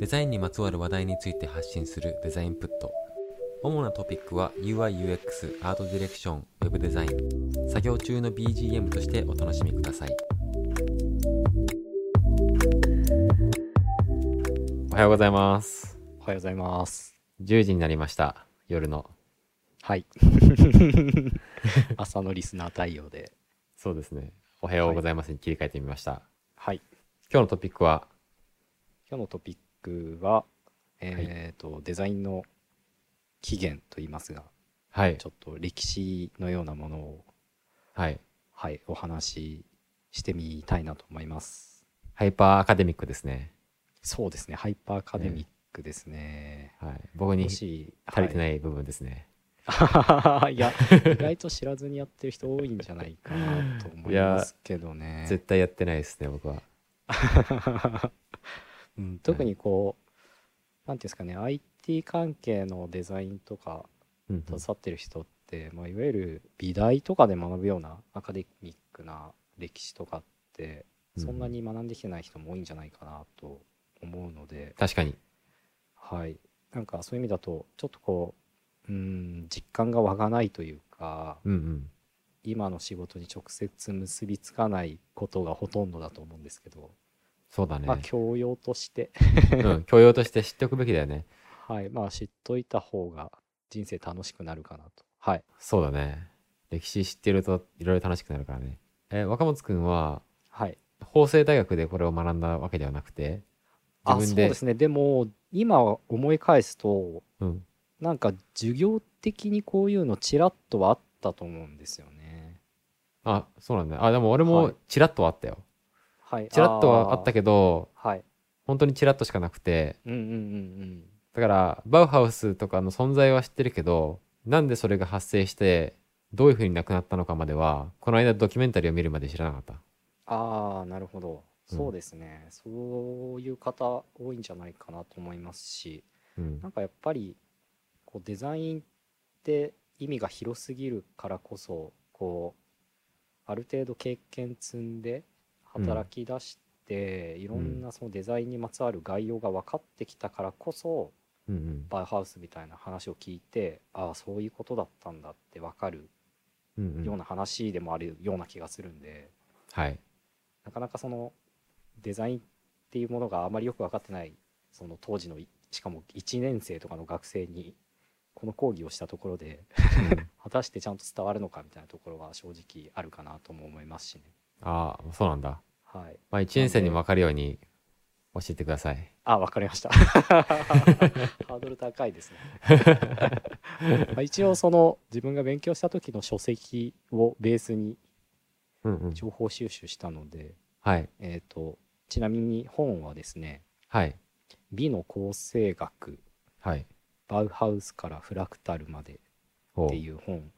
デザインにまつわる話題について発信するデザインプット。主なトピックは UI、UX、アートディレクション、ウェブデザイン。作業中の BGM としてお楽しみください。おはようございます。おはようございます。10時になりました。夜の。はい。朝のリスナー対応で。そうですね。おはようございますに切り替えてみました。はい。今日のトピックは、デザインの起源といいますが、はい、ちょっと歴史のようなものを、はいはい、お話ししてみたいなと思います。ハイパーアカデミックですね。そうですね。ハイパーアカデミックですね。はい、僕に足りてない部分ですね。いや意外と知らずにやってる人多いんじゃないかなと思いますけどね。絶対やってないですね、僕は。うん、特にこう、なんていうんですかね、 IT 関係のデザインとか携わってる人って、まあ、いわゆる美大とかで学ぶようなアカデミックな歴史とかってそんなに学んできてない人も多いんじゃないかなと思うので、確かに、はい、なんかそういう意味だとちょっとこう、実感が湧かないというか、今の仕事に直接結びつかないことがほとんどだと思うんですけど、そうだね、まあ、教養として、教養として知っておくべきだよね。はい、まあ知っといた方が人生楽しくなるかなと。はい。そうだね。歴史知ってるといろいろ楽しくなるからね。若松くんは、はい、法政大学でこれを学んだわけではなくて、自分で。あ、そうですね。でも今思い返すと、なんか授業的にこういうのちらっとはあったと思うんですよね。あ、そうなんだ。あ、でも俺もちらっとはあったよ。はいはい、チラッとはあったけど、はい、本当にチラッとしかなくて、だからバウハウスとかの存在は知ってるけど、なんでそれが発生してどういう風になくなったのかまではこの間ドキュメンタリーを見るまで知らなかった。ああ、なるほど、そうですね、そういう方多いんじゃないかなと思いますし、なんかやっぱりこうデザインって意味が広すぎるからこそ、こうある程度経験積んで働き出して、いろんなそのデザインにまつわる概要が分かってきたからこそ、バイハウスみたいな話を聞いて、ああそういうことだったんだって分かるような話でもあるような気がするんで、はい、なかなかそのデザインっていうものがあまりよく分かってない、その当時のしかも1年生とかの学生にこの講義をしたところで果たしてちゃんと伝わるのかみたいなところは正直あるかなとも思いますしね。ああ、そうなんだ。はい。まあ、1年生に分かるように教えてください。あ、分かりました。ハードル高いですね。まあ一応その自分が勉強した時の書籍をベースに情報収集したので、はい。ちなみに本はですね、はい。美の構成学、はい。バウハウスからフラクタルまでっていう本があるんです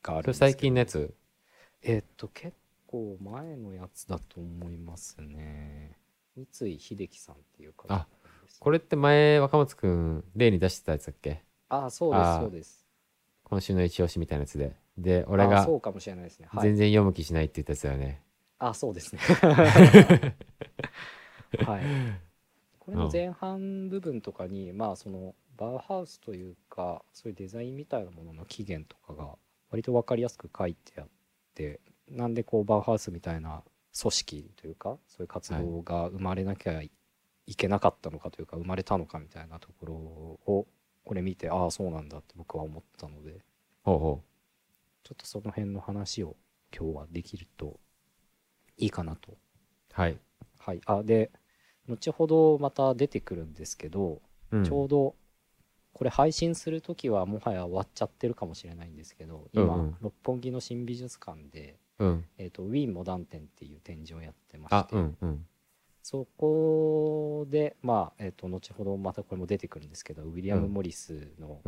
けど。それ最近のやつ？結構前のやつだと思いますね。三井秀樹さんっていう方なんです、ね。あ、これって前若松くん例に出してたやつだっけ？あ、そうですそうです。今週の一押しみたいなやつで、で俺がそうかもしれないですね。全然読む気しないって言ったやつだよね。あ、そうですね。はい。これの前半部分とかに、まあそのバウハウスというかそういうデザインみたいなものの起源とかが割と分かりやすく書いてあって。なんでこうバウハウスみたいな組織というかそういう活動が生まれなきゃいけなかったのかというか、生まれたのかみたいなところをこれ見て、ああそうなんだって僕は思ったので、ほうほう、ちょっとその辺の話を今日はできるといいかなと。はい、はい、あ、で後ほどまた出てくるんですけど、ちょうどこれ配信するときはもはや終わっちゃってるかもしれないんですけど、今、六本木の新美術館で、ウィーンモダン展っていう展示をやってまして、そこで、まあ後ほどまたこれも出てくるんですけど、ウィリアム・モリスの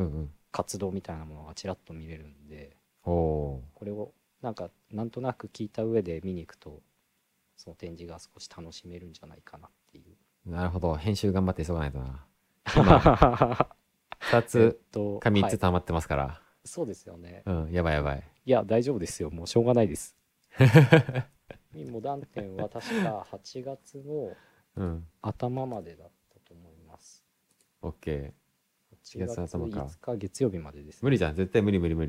活動みたいなものがちらっと見れるんで、これをなんとなく聞いた上で見に行くと、その展示が少し楽しめるんじゃないかなっていう。なるほど、編集頑張って急がないとな。2つか3つ溜まってますから、はい、そうですよね、やばいやばい、いや大丈夫ですよ、もうしょうがないです。モダン展は確か8月の頭までだったと思い OK。4月頭か。5日月曜日までです、ね。無理じゃん。絶対無理。絶対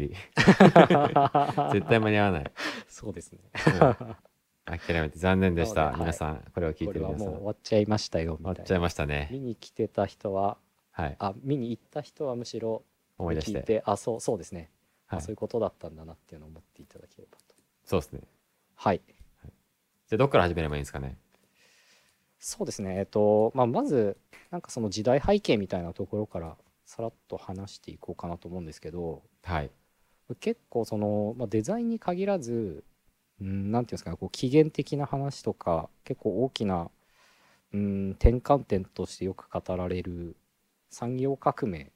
間に合わない。そうですね。諦めて残念でした。皆さん、はい、これを聞いてる皆さん。これはもう終わっちゃいましたよみたいな。終わっちゃいましたね。見に来てた人は、はい、あ、見に行った人はむしろ思い出して、聞いて、あ、そうですね、はい。そういうことだったんだなっていうのを思っていただければと。そうですね。はい。はい、じゃあどっから始めればいいんですかね。そうですね。まずなんかその時代背景みたいなところからさらっと話していこうかなと思うんですけど、はい、結構その、まあ、デザインに限らず、なんていうんですかね、こう起源的な話とか結構大きな、転換点としてよく語られる産業革命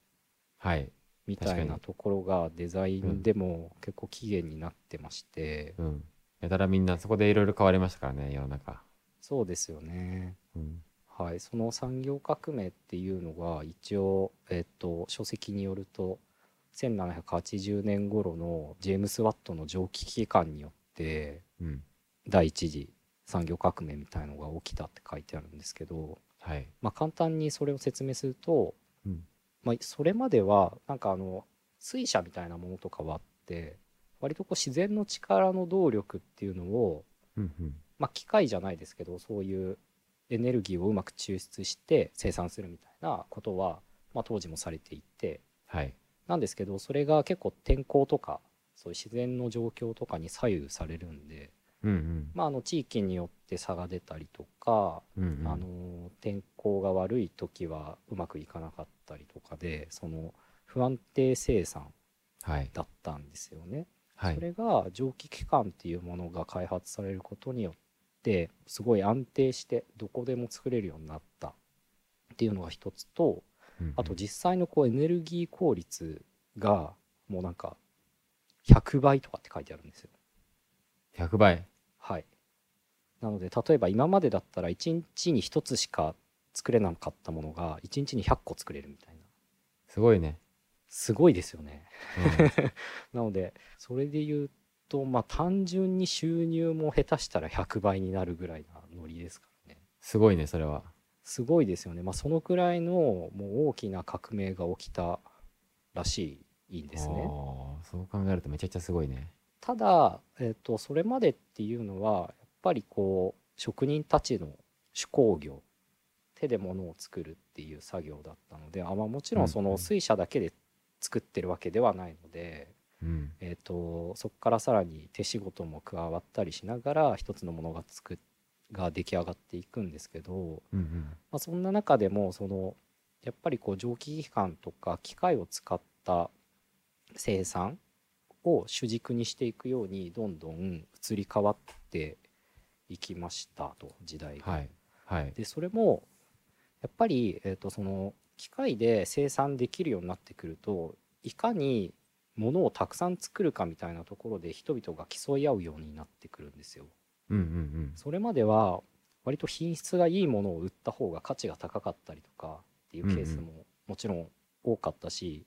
みたいなところがデザインでも結構起源になってまして、やたらみんなそこでいろいろ変わりましたからね、世の中。そうですよね、はい、その産業革命っていうのが一応、書籍によると1780年頃のジェームス・ワットの蒸気機関によって、第一次産業革命みたいのが起きたって書いてあるんですけど、はい、まあ、簡単にそれを説明すると、それまではなんか水車みたいなものとかはあって割とこう自然の力の動力っていうのを、まあ、機械じゃないですけどそういうエネルギーをうまく抽出して生産するみたいなことは、まあ、当時もされていて、はい、なんですけどそれが結構天候とかそういう自然の状況とかに左右されるんで、まあ、地域によって差が出たりとか、天候が悪い時はうまくいかなかったりとかでその不安定生産だったんですよね、はい、それが蒸気機関っていうものが開発されることによってすごい安定してどこでも作れるようになったっていうのが一つと、あと実際のこうエネルギー効率がもうなんか100倍とかって書いてあるんですよ。100倍。はい。なので例えば今までだったら1日に1つしか作れなかったものが1日に100個作れるみたいな。すごいね。すごいですよね。なのでそれで言うとまあ、単純に収入も下手したら100倍になるぐらいなノリですからね。すごいね。それはすごいですよね。まあ、そのくらいのもう大きな革命が起きたらしいんですね。そう考えるとめちゃくちゃすごいね。ただ、それまでっていうのはやっぱりこう職人たちの手工業手で物を作るっていう作業だったのでまあ、もちろんその水車だけで作ってるわけではないので、そこからさらに手仕事も加わったりしながら一つのものが出来上がっていくんですけど、まあ、そんな中でもそのやっぱりこう蒸気機関とか機械を使った生産を主軸にしていくようにどんどん移り変わっていきましたと時代が、でそれもやっぱり、その機械で生産できるようになってくるといかに物をたくさん作るかみたいなところで人々が競い合うようになってくるんですよ。それまでは割と品質がいいものを売った方が価値が高かったりとかっていうケースももちろん多かったし、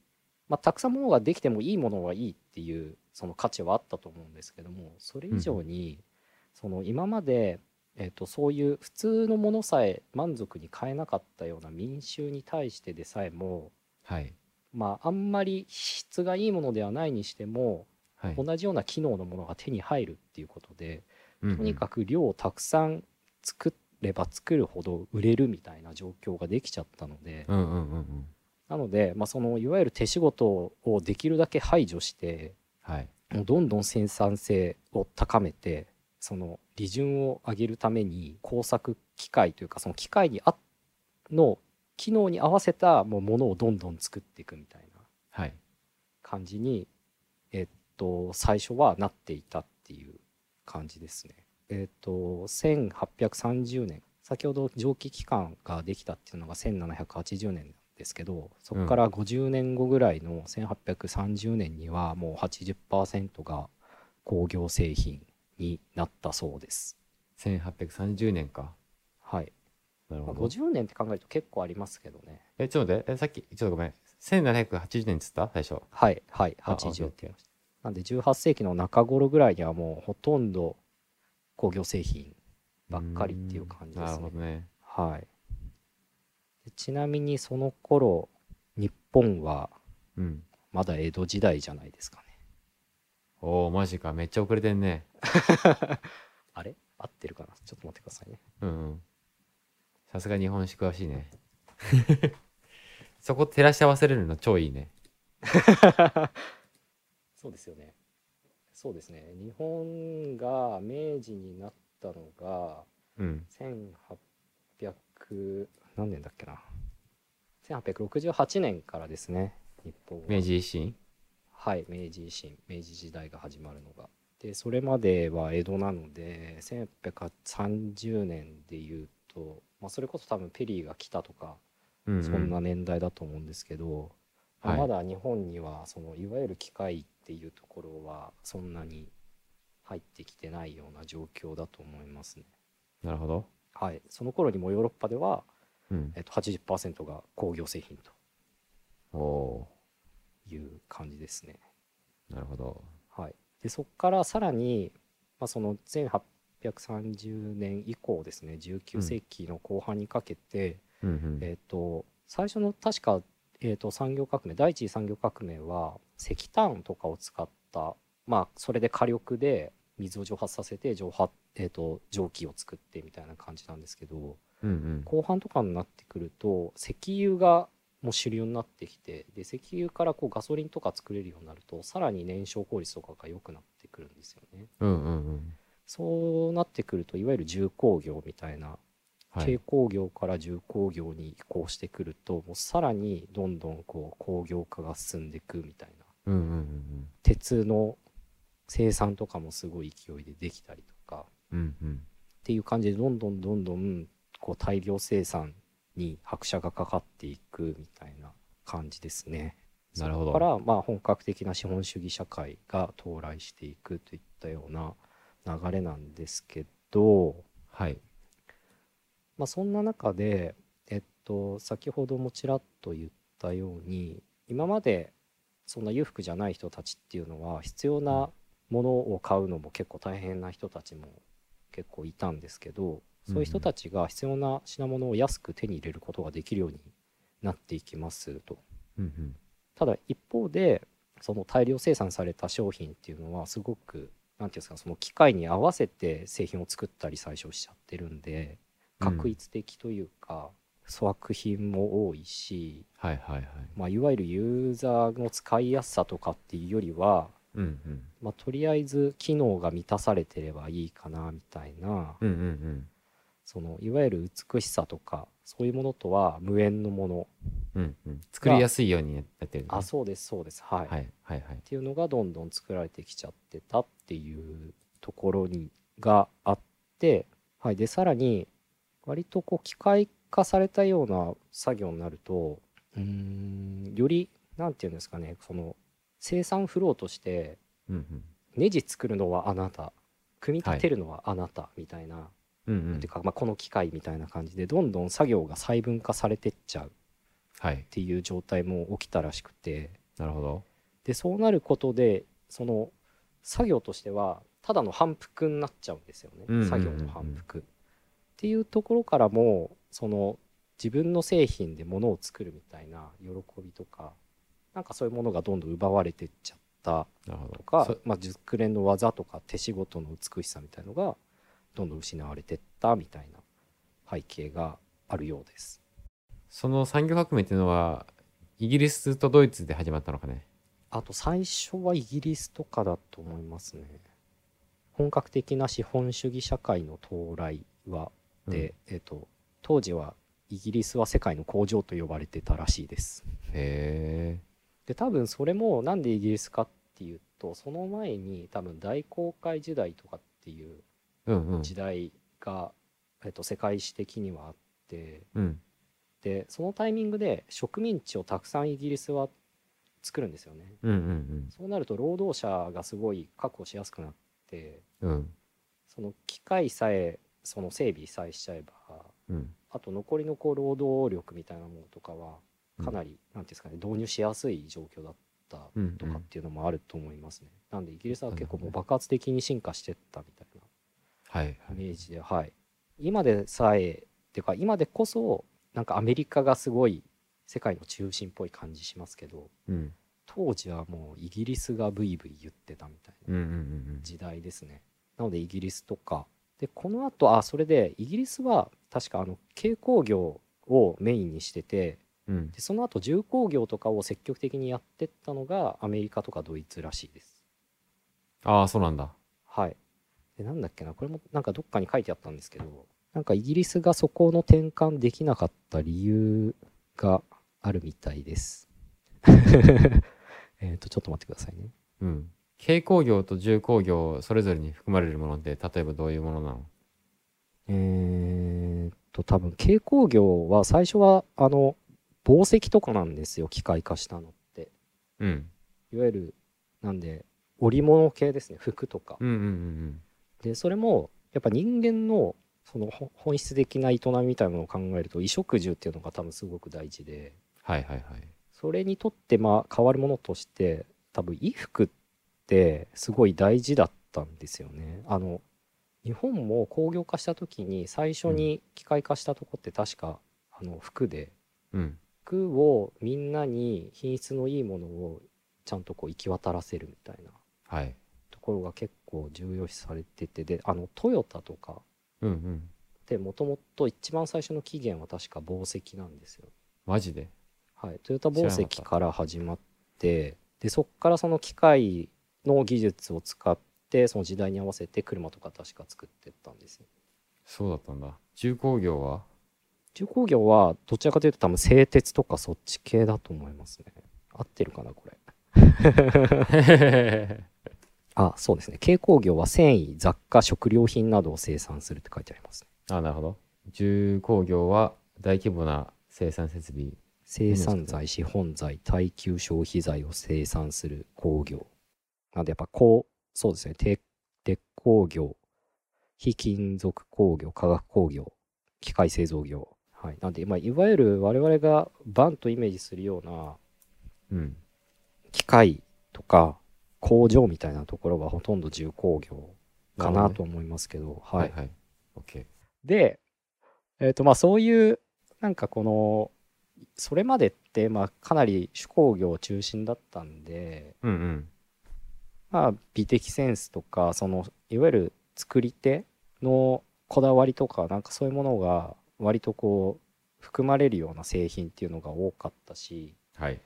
まあ、たくさん物ができてもいいものはいいっていうその価値はあったと思うんですけども、それ以上にその今までそういう普通のものさえ満足に買えなかったような民衆に対してでさえも、まあ、あんまり質がいいものではないにしても、同じような機能のものが手に入るっていうことで、とにかく量をたくさん作れば作るほど売れるみたいな状況ができちゃったので、なので、まあ、そのいわゆる手仕事をできるだけ排除して、もうどんどん生産性を高めてその利潤を上げるために工作機械というかその機械にの機能に合わせたものをどんどん作っていくみたいな感じに、最初はなっていたっていう感じですね。1830年先ほど蒸気機関ができたっていうのが1780年なんですけど、そこから50年後ぐらいの1830年にはもう 80% が工業製品になったそうです。1830年か。はい。なるほど。50年って考えると結構ありますけどね。ちょっと待って、さっきちょっとごめん、1780年っつった最初。はい80って言いました。なんで18世紀の中頃ぐらいにはもうほとんど工業製品ばっかりっていう感じですね。なるほどね。はい。ちなみにその頃日本はまだ江戸時代じゃないですかね。おおマジか、めっちゃ遅れてんね。あれ合ってるかな、ちょっと待ってくださいね。さすが日本史詳しいね。そこ照らし合わせれるの超いいね。そうですよね。そうですね。日本が明治になったのが、1800何年だっけな。1868年からですね。日本は明治維新。はい、明治維新、明治時代が始まるのが。で、それまでは江戸なので、1830年でいうと、それこそ多分ペリーが来たとか、そんな年代だと思うんですけど、まだ日本にはそのいわゆる機械っていうところはそんなに入ってきてないような状況だと思いますね。なるほど。はい、その頃にもヨーロッパでは、80% が工業製品という感じですね。なるほど。はい、でそこからさらに、その1830年以降ですね、19世紀の後半にかけて、最初の確か、産業革命、第一次産業革命は石炭とかを使った、それで火力で水を蒸発させて蒸気を作ってみたいな感じなんですけど、後半とかになってくると石油がもう主流になってきて、で石油からこうガソリンとか作れるようになるとさらに燃焼効率とかが良くなってくるんですよね。そうなってくるといわゆる重工業みたいな、軽工業から重工業に移行してくると、もうさらにどんどんこう工業化が進んでいくみたいな、鉄の生産とかもすごい勢いでできたりとか、っていう感じでどんどんこう大量生産に拍車がかかっていくみたいな感じですね。なるほど。そこから本格的な資本主義社会が到来していくといったような流れなんですけど、そんな中で、先ほどもちらっと言ったように、今までそんな裕福じゃない人たちっていうのは必要なものを買うのも結構大変な人たちも結構いたんですけど、そういう人たちが必要な品物を安く手に入れることができるようになっていきますと。ただ一方でその大量生産された商品っていうのはすごく何て言うんですか、その機械に合わせて製品を作ったり最初しちゃってるんで、確一的というか粗悪品も多いし、いわゆるユーザーの使いやすさとかっていうよりは、とりあえず機能が満たされてればいいかなみたいな、そのいわゆる美しさとかそういうものとは無縁のもの、作りやすいようにやってる、ね、そうですっていうのがどんどん作られてきちゃってたっていうところにがあって、でさらに割とこう機械化されたような作業になると、よりなんていうんですかね、その生産フローとしてネジ作るのはあなた、組み立てるのはあなたみたいな。てかこの機械みたいな感じでどんどん作業が細分化されてっちゃうっていう状態も起きたらしくて、でそうなることでその作業としてはただの反復になっちゃうんですよね。作業の反復っていうところからも、その自分の製品で物を作るみたいな喜びとか、なんかそういうものがどんどん奪われてっちゃったとか、熟練の技とか手仕事の美しさみたいのがどんどん失われてったみたいな背景があるようです。その産業革命っていうのはイギリスとドイツで始まったのかね。あと最初はイギリスとかだと思いますね。本格的な資本主義社会の到来はで、当時はイギリスは世界の工場と呼ばれてたらしいです。へえ。で多分それもなんでイギリスかっていうと、その前に多分大航海時代とかっていう時代が、世界史的にはあって、でそのタイミングで植民地をたくさんイギリスは作るんですよね。そうなると労働者がすごい確保しやすくなって、その機械さえその整備さえしちゃえば、あと残りのこう労働力みたいなものとかはかなり、なんていうんですかね、導入しやすい状況だったとかっていうのもあると思いますね。なんでイギリスは結構もう爆発的に進化してったみたいな。イメージで、今でこそなんかアメリカがすごい世界の中心っぽい感じしますけど、うん、当時はもうイギリスがブイブイ言ってたみたいな時代ですね、うんうんうんうん、なのでイギリスとかで、この後、あ、それでイギリスは確か軽工業をメインにしてて、うん、でその後重工業とかを積極的にやってったのがアメリカとかドイツらしいです。ああ、そうなんだ。はい。でなんだっけな、これもなんかどっかに書いてあったんですけど、なんかイギリスがそこの転換できなかった理由があるみたいです。ちょっと待ってくださいね。うん。軽工業と重工業それぞれに含まれるもので、例えばどういうものなの？多分軽工業は最初は紡績とかなんですよ、機械化したのって。うん。いわゆるなんで織物系ですね、服とか。うんうんうんうん。でそれもやっぱ人間のその本質的な営みみたいなものを考えると、衣食住っていうのが多分すごく大事で。はいはいはい。それにとってまあ変わるものとして多分衣服ってすごい大事だったんですよね。日本も工業化した時に最初に機械化したとこって確か服で、うん、服をみんなに品質のいいものをちゃんとこう行き渡らせるみたいな、はい、ところが結構重要視されてて、でトヨタとかでもともと一番最初の起源は確か紡績なんですよ。マジで？はい、トヨタ紡績から始まって、でそっからその機械の技術を使ってその時代に合わせて車とか確か作ってったんですよ。そうだったんだ。重工業は？重工業はどちらかというと多分製鉄とかそっち系だと思いますね。合ってるかなこれ。あ、そうですね。軽工業は繊維、雑貨、食料品などを生産するって書いてありますね。あ、なるほど。重工業は大規模な生産設備、生産材、資本材、耐久消費材を生産する工業なんで、やっぱこうそうですね、鉄鋼業、非金属工業、化学工業、機械製造業、はい、なんで、まあ、いわゆる我々がバンとイメージするような、うん、機械とか工場みたいなところはほとんど重工業かなと思いますけど、はい、はいはい、OK。で、まあそういうなんかこのそれまでってまあかなり手工業中心だったんで、うんうん、まあ、美的センスとかそのいわゆる作り手のこだわりとかなんかそういうものが割とこう含まれるような製品っていうのが多かったし、はい、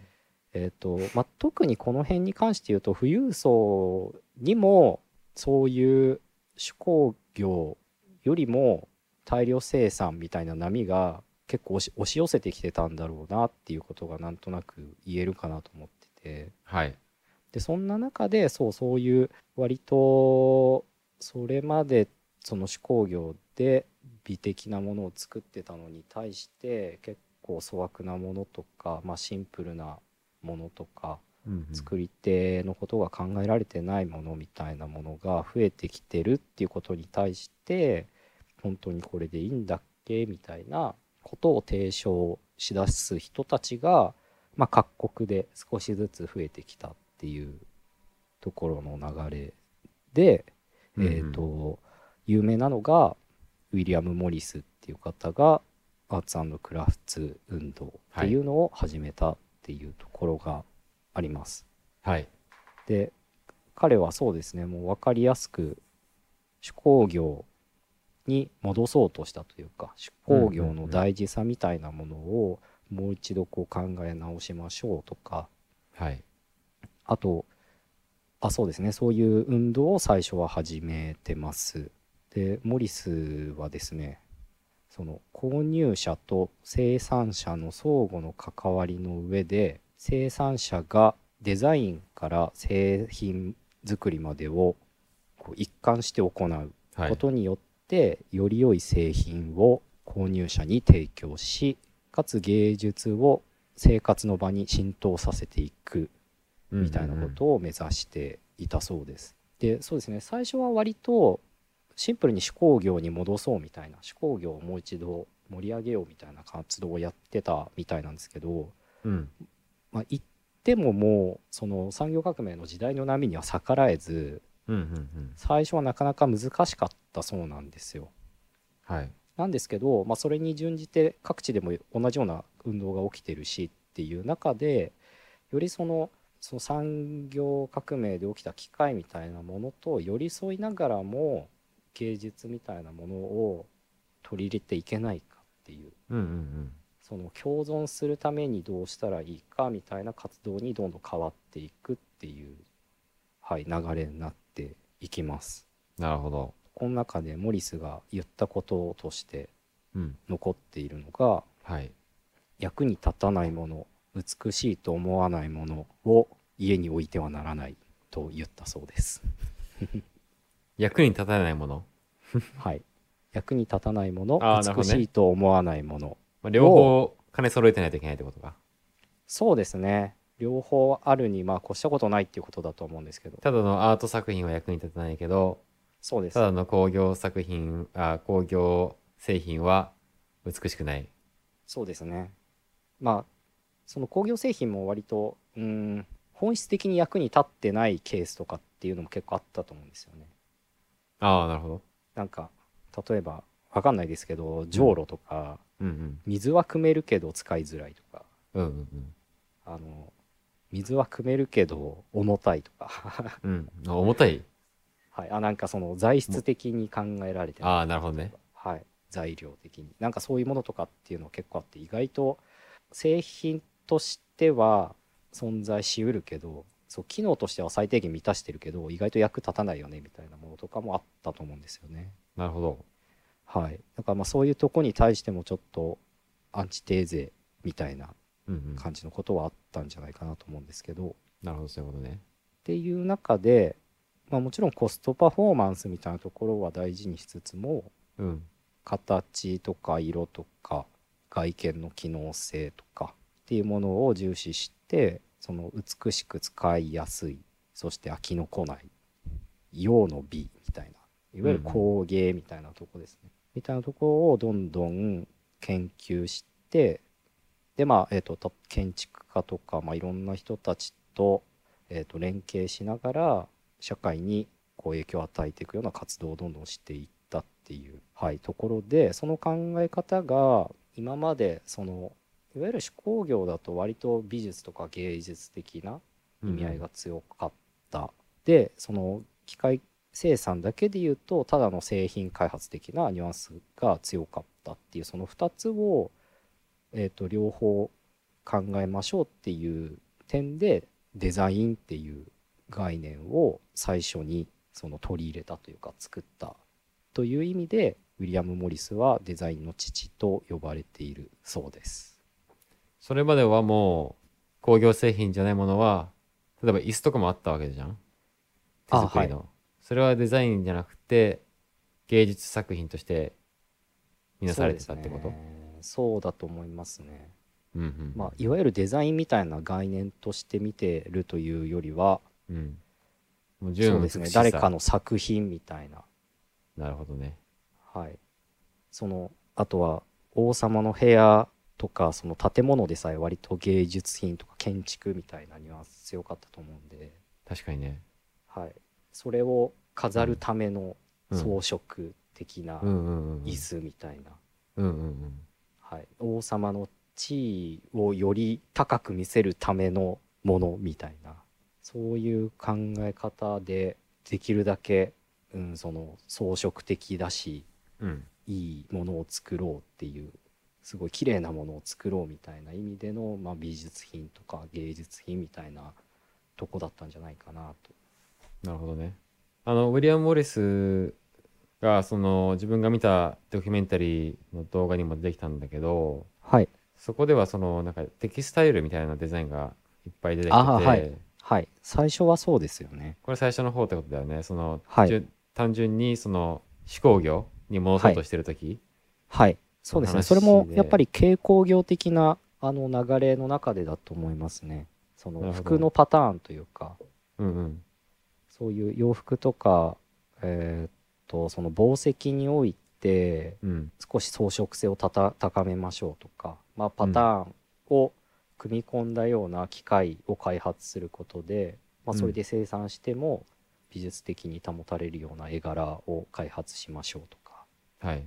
まあ、特にこの辺に関して言うと富裕層にもそういう手工業よりも大量生産みたいな波が結構押し寄せてきてたんだろうなっていうことがなんとなく言えるかなと思ってて、はい、でそんな中でそういう割とそれまでその手工業で美的なものを作ってたのに対して結構粗悪なものとか、まあ、シンプルなものとか、うんうん、作り手のことが考えられてないものみたいなものが増えてきてるっていうことに対して本当にこれでいいんだっけみたいなことを提唱しだす人たちが、まあ、各国で少しずつ増えてきたっていうところの流れで、うんうん、有名なのがウィリアム・モリスっていう方がアーツ&クラフツ運動っていうのを始めたっていうところがあります。はい、で彼はそうですね、もう分かりやすく手工業に戻そうとしたというか、手工業の大事さみたいなものをもう一度こう考え直しましょうとか、はい、あと、あ、そうですね、そういう運動を最初は始めてます。で、モリスはですね、その購入者と生産者の相互の関わりの上で、生産者がデザインから製品作りまでをこう一貫して行うことによって、はい、より良い製品を購入者に提供し、かつ芸術を生活の場に浸透させていく。みたいなことを目指していたそうです。で、そうですね、最初は割とシンプルに手工業に戻そうみたいな、手工業をもう一度盛り上げようみたいな活動をやってたみたいなんですけど、うん、まあ、言ってももうその産業革命の時代の波には逆らえず、うんうんうん、最初はなかなか難しかったそうなんですよ。はい、なんですけど、まあ、それに準じて各地でも同じような運動が起きてるしっていう中で、よりその産業革命で起きた機械みたいなものと寄り添いながらも芸術みたいなものを取り入れていけないかっていう、うんうんうん、その共存するためにどうしたらいいかみたいな活動にどんどん変わっていくっていう、はい、流れになっていきます。なるほど。この中でモリスが言ったこととして残っているのが、うん、はい、役に立たないもの、美しいと思わないものを家に置いてはならないと言ったそうです役に立たないものはい、役に立たないもの、美しいと思わないもの、ね、両方兼ね揃えてないといけないってことか。そうですね、両方あるにまあ越したことないっていうことだと思うんですけど、ただのアート作品は役に立たないけど、そうです、ただの工業製品は美しくない。そうですね、まあその工業製品も割と本質的に役に立ってないケースとかっていうのも結構あったと思うんですよね。ああ、なるほど。なんか例えば分かんないですけど、じょうろとか、うんうん、水は汲めるけど使いづらいとか、うんうんうん、水は汲めるけど重たいとか、うん、重たいはい、なんかその材質的に考えられてない。ああ、なるほどね。はい、材料的になんかそういうものとかっていうの結構あって、意外と製品としては存在しうるけど、そう機能としては最低限満たしてるけど意外と役立たないよねみたいなものとかもあったと思うんですよね。なるほど。はい、だからまあそういうとこに対してもちょっとアンチテーゼみたいな感じのことはあったんじゃないかなと思うんですけど、うんうん、なるほど、そういうことね。っていう中でまあ、もちろんコストパフォーマンスみたいなところは大事にしつつも、うん、形とか色とか外見の機能性とかっていうものを重視して、その美しく使いやすい、そして飽きのこない用の美みたいないわゆる工芸みたいなとこですね、うん、みたいなとこをどんどん研究して、でまあ、建築家とか、まあ、いろんな人たちと、連携しながら社会にこう影響を与えていくような活動をどんどんしていったっていう、はい、ところで、その考え方が今までそのいわゆる手工業だと割と美術とか芸術的な意味合いが強かった、うん、でその機械生産だけでいうとただの製品開発的なニュアンスが強かったっていう、その2つを、両方考えましょうっていう点でデザインっていう概念を最初にその取り入れたというか作ったという意味で、ウィリアム・モリスはデザインの父と呼ばれているそうです。それまではもう工業製品じゃないものは、例えば椅子とかもあったわけじゃん、手作りの、はい、それはデザインじゃなくて芸術作品として見なされてたってこと？そうだと思いますね、うんうん、まあ、いわゆるデザインみたいな概念として見てるというよりは、うん、もうそうですね、誰かの作品みたいな。なるほどね。はい。あとは王様の部屋とか、その建物でさえ割と芸術品とか建築みたいなニュアンス強かったと思うんで。確かにね。はい。それを飾るための装飾的な椅子みたいな。うんうんうん。はい。王様の地位をより高く見せるためのものみたいな。そういう考え方でできるだけ、うん、その装飾的だし、うん、いいものを作ろうっていう、すごい綺麗なものを作ろうみたいな意味での、まあ、美術品とか芸術品みたいなとこだったんじゃないかなと。なるほどね。ウィリアム・モリスが自分が見たドキュメンタリーの動画にも出てきたんだけど、はい、そこではなんかテキスタイルみたいなデザインがいっぱい出てきてて、はいはい、最初はそうですよね。これ最初の方ってことだよね。はい、単純に手工業に戻そうとしてるとき、はい、はい、そうですね。それもやっぱり軽工業的な流れの中でだと思いますね。服のパターンというか、うんうん、そういう洋服とか、紡績において少し装飾性を高めましょうとか、まあ、パターンを、うん、組み込んだような機械を開発することで、まあ、それで生産しても美術的に保たれるような絵柄を開発しましょうとか、うん、はい、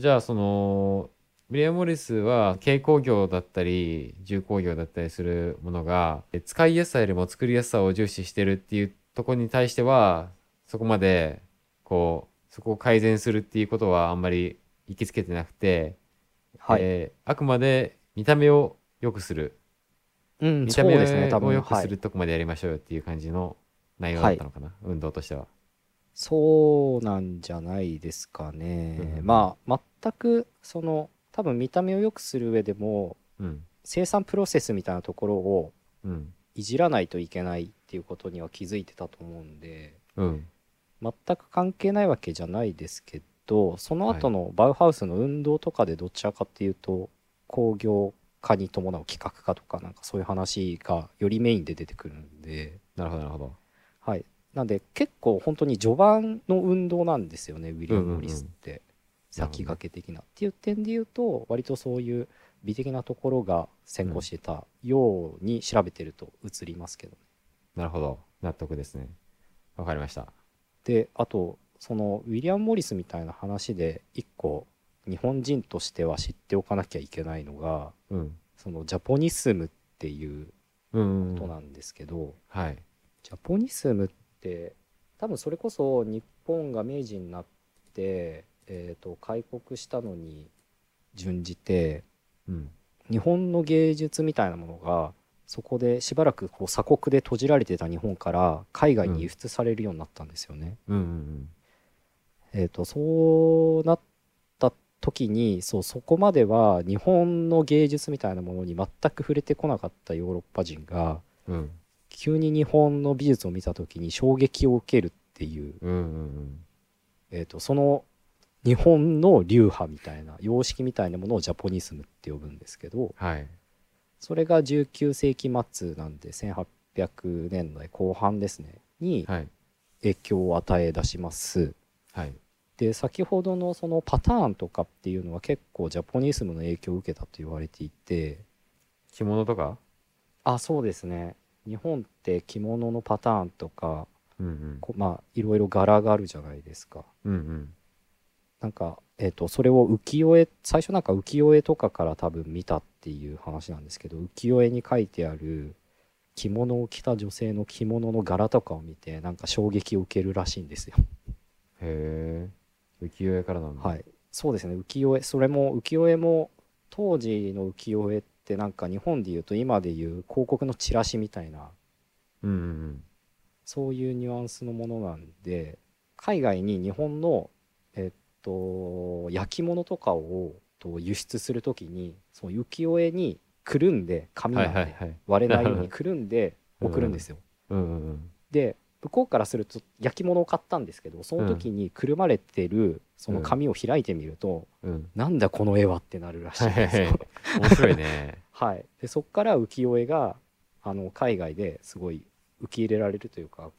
じゃあそのウィリアム・モリスは軽工業だったり重工業だったりするものが使いやすさよりも作りやすさを重視してるっていうところに対しては、そこまでこうそこを改善するっていうことはあんまり行きつけてなくて、はい、あくまで見た目を良くする、うん、見た目を良くするとこまでやりましょうよっていう感じの内容だったのかな、はい、運動としては。そうなんじゃないですかね、うん、まあ全くその多分見た目を良くする上でも、うん、生産プロセスみたいなところをいじらないといけないっていうことには気づいてたと思うんで、うん、全く関係ないわけじゃないですけど、その後のバウハウスの運動とかでどちらかっていうと、はい、工業化に伴う企画化とかなんかそういう話がよりメインで出てくるんで。なるほどなるほど。はい、なんで結構本当に序盤の運動なんですよね、ウィリアム・モリスって、うんうんうん、先駆け的なっていう点で言うと割とそういう美的なところが先行してたように調べてると映りますけどね、うん、なるほど、納得ですね、わかりました。であとそのウィリアム・モリスみたいな話で一個日本人としては知っておかなきゃいけないのが、うん、そのジャポニスムっていうことなんですけど、うんうん、はい、ジャポニスムって多分それこそ日本が明治になって開国したのに準じて、うん、日本の芸術みたいなものがそこでしばらくこう鎖国で閉じられてた日本から海外に輸出されるようになったんですよね、うんうんうん、そうなった時にそこまでは日本の芸術みたいなものに全く触れてこなかったヨーロッパ人が、うん、急に日本の美術を見た時に衝撃を受けるっていう、うんうんうん、その日本の流派みたいな様式みたいなものをジャポニスムって呼ぶんですけど、はい、それが19世紀末なんで1800年代後半ですねに影響を与え出します、はい、で先ほどのそのパターンとかっていうのは結構ジャポニスムの影響を受けたと言われていて、着物とか、あ、そうですね、日本って着物のパターンとか、うんうん、まあいろいろ柄があるじゃないですか、うんうん、なんかそれを浮世絵、最初なんか浮世絵とかから多分見たっていう話なんですけど、浮世絵に書いてある着物を着た女性の着物の柄とかを見てなんか衝撃を受けるらしいんですよ。へえ、浮世絵からなんだ。はい、そうですね、浮世絵、それも浮世絵も当時の浮世絵ってなんか日本でいうと今でいう広告のチラシみたいな、うんうんうん、そういうニュアンスのものなんで、海外に日本の焼き物とかを輸出するときにその浮世絵にくるんで、紙なんで割れないようにくるんで送るんですよ。うんうんうん、で向こうからすると焼き物を買ったんですけど、その時にくるまれてるその紙を開いてみると、うんうん、なんだこの絵はってなるらしいんですよ。面白いね。はい。でそっから浮世絵が海外ですごい受け入れられるというか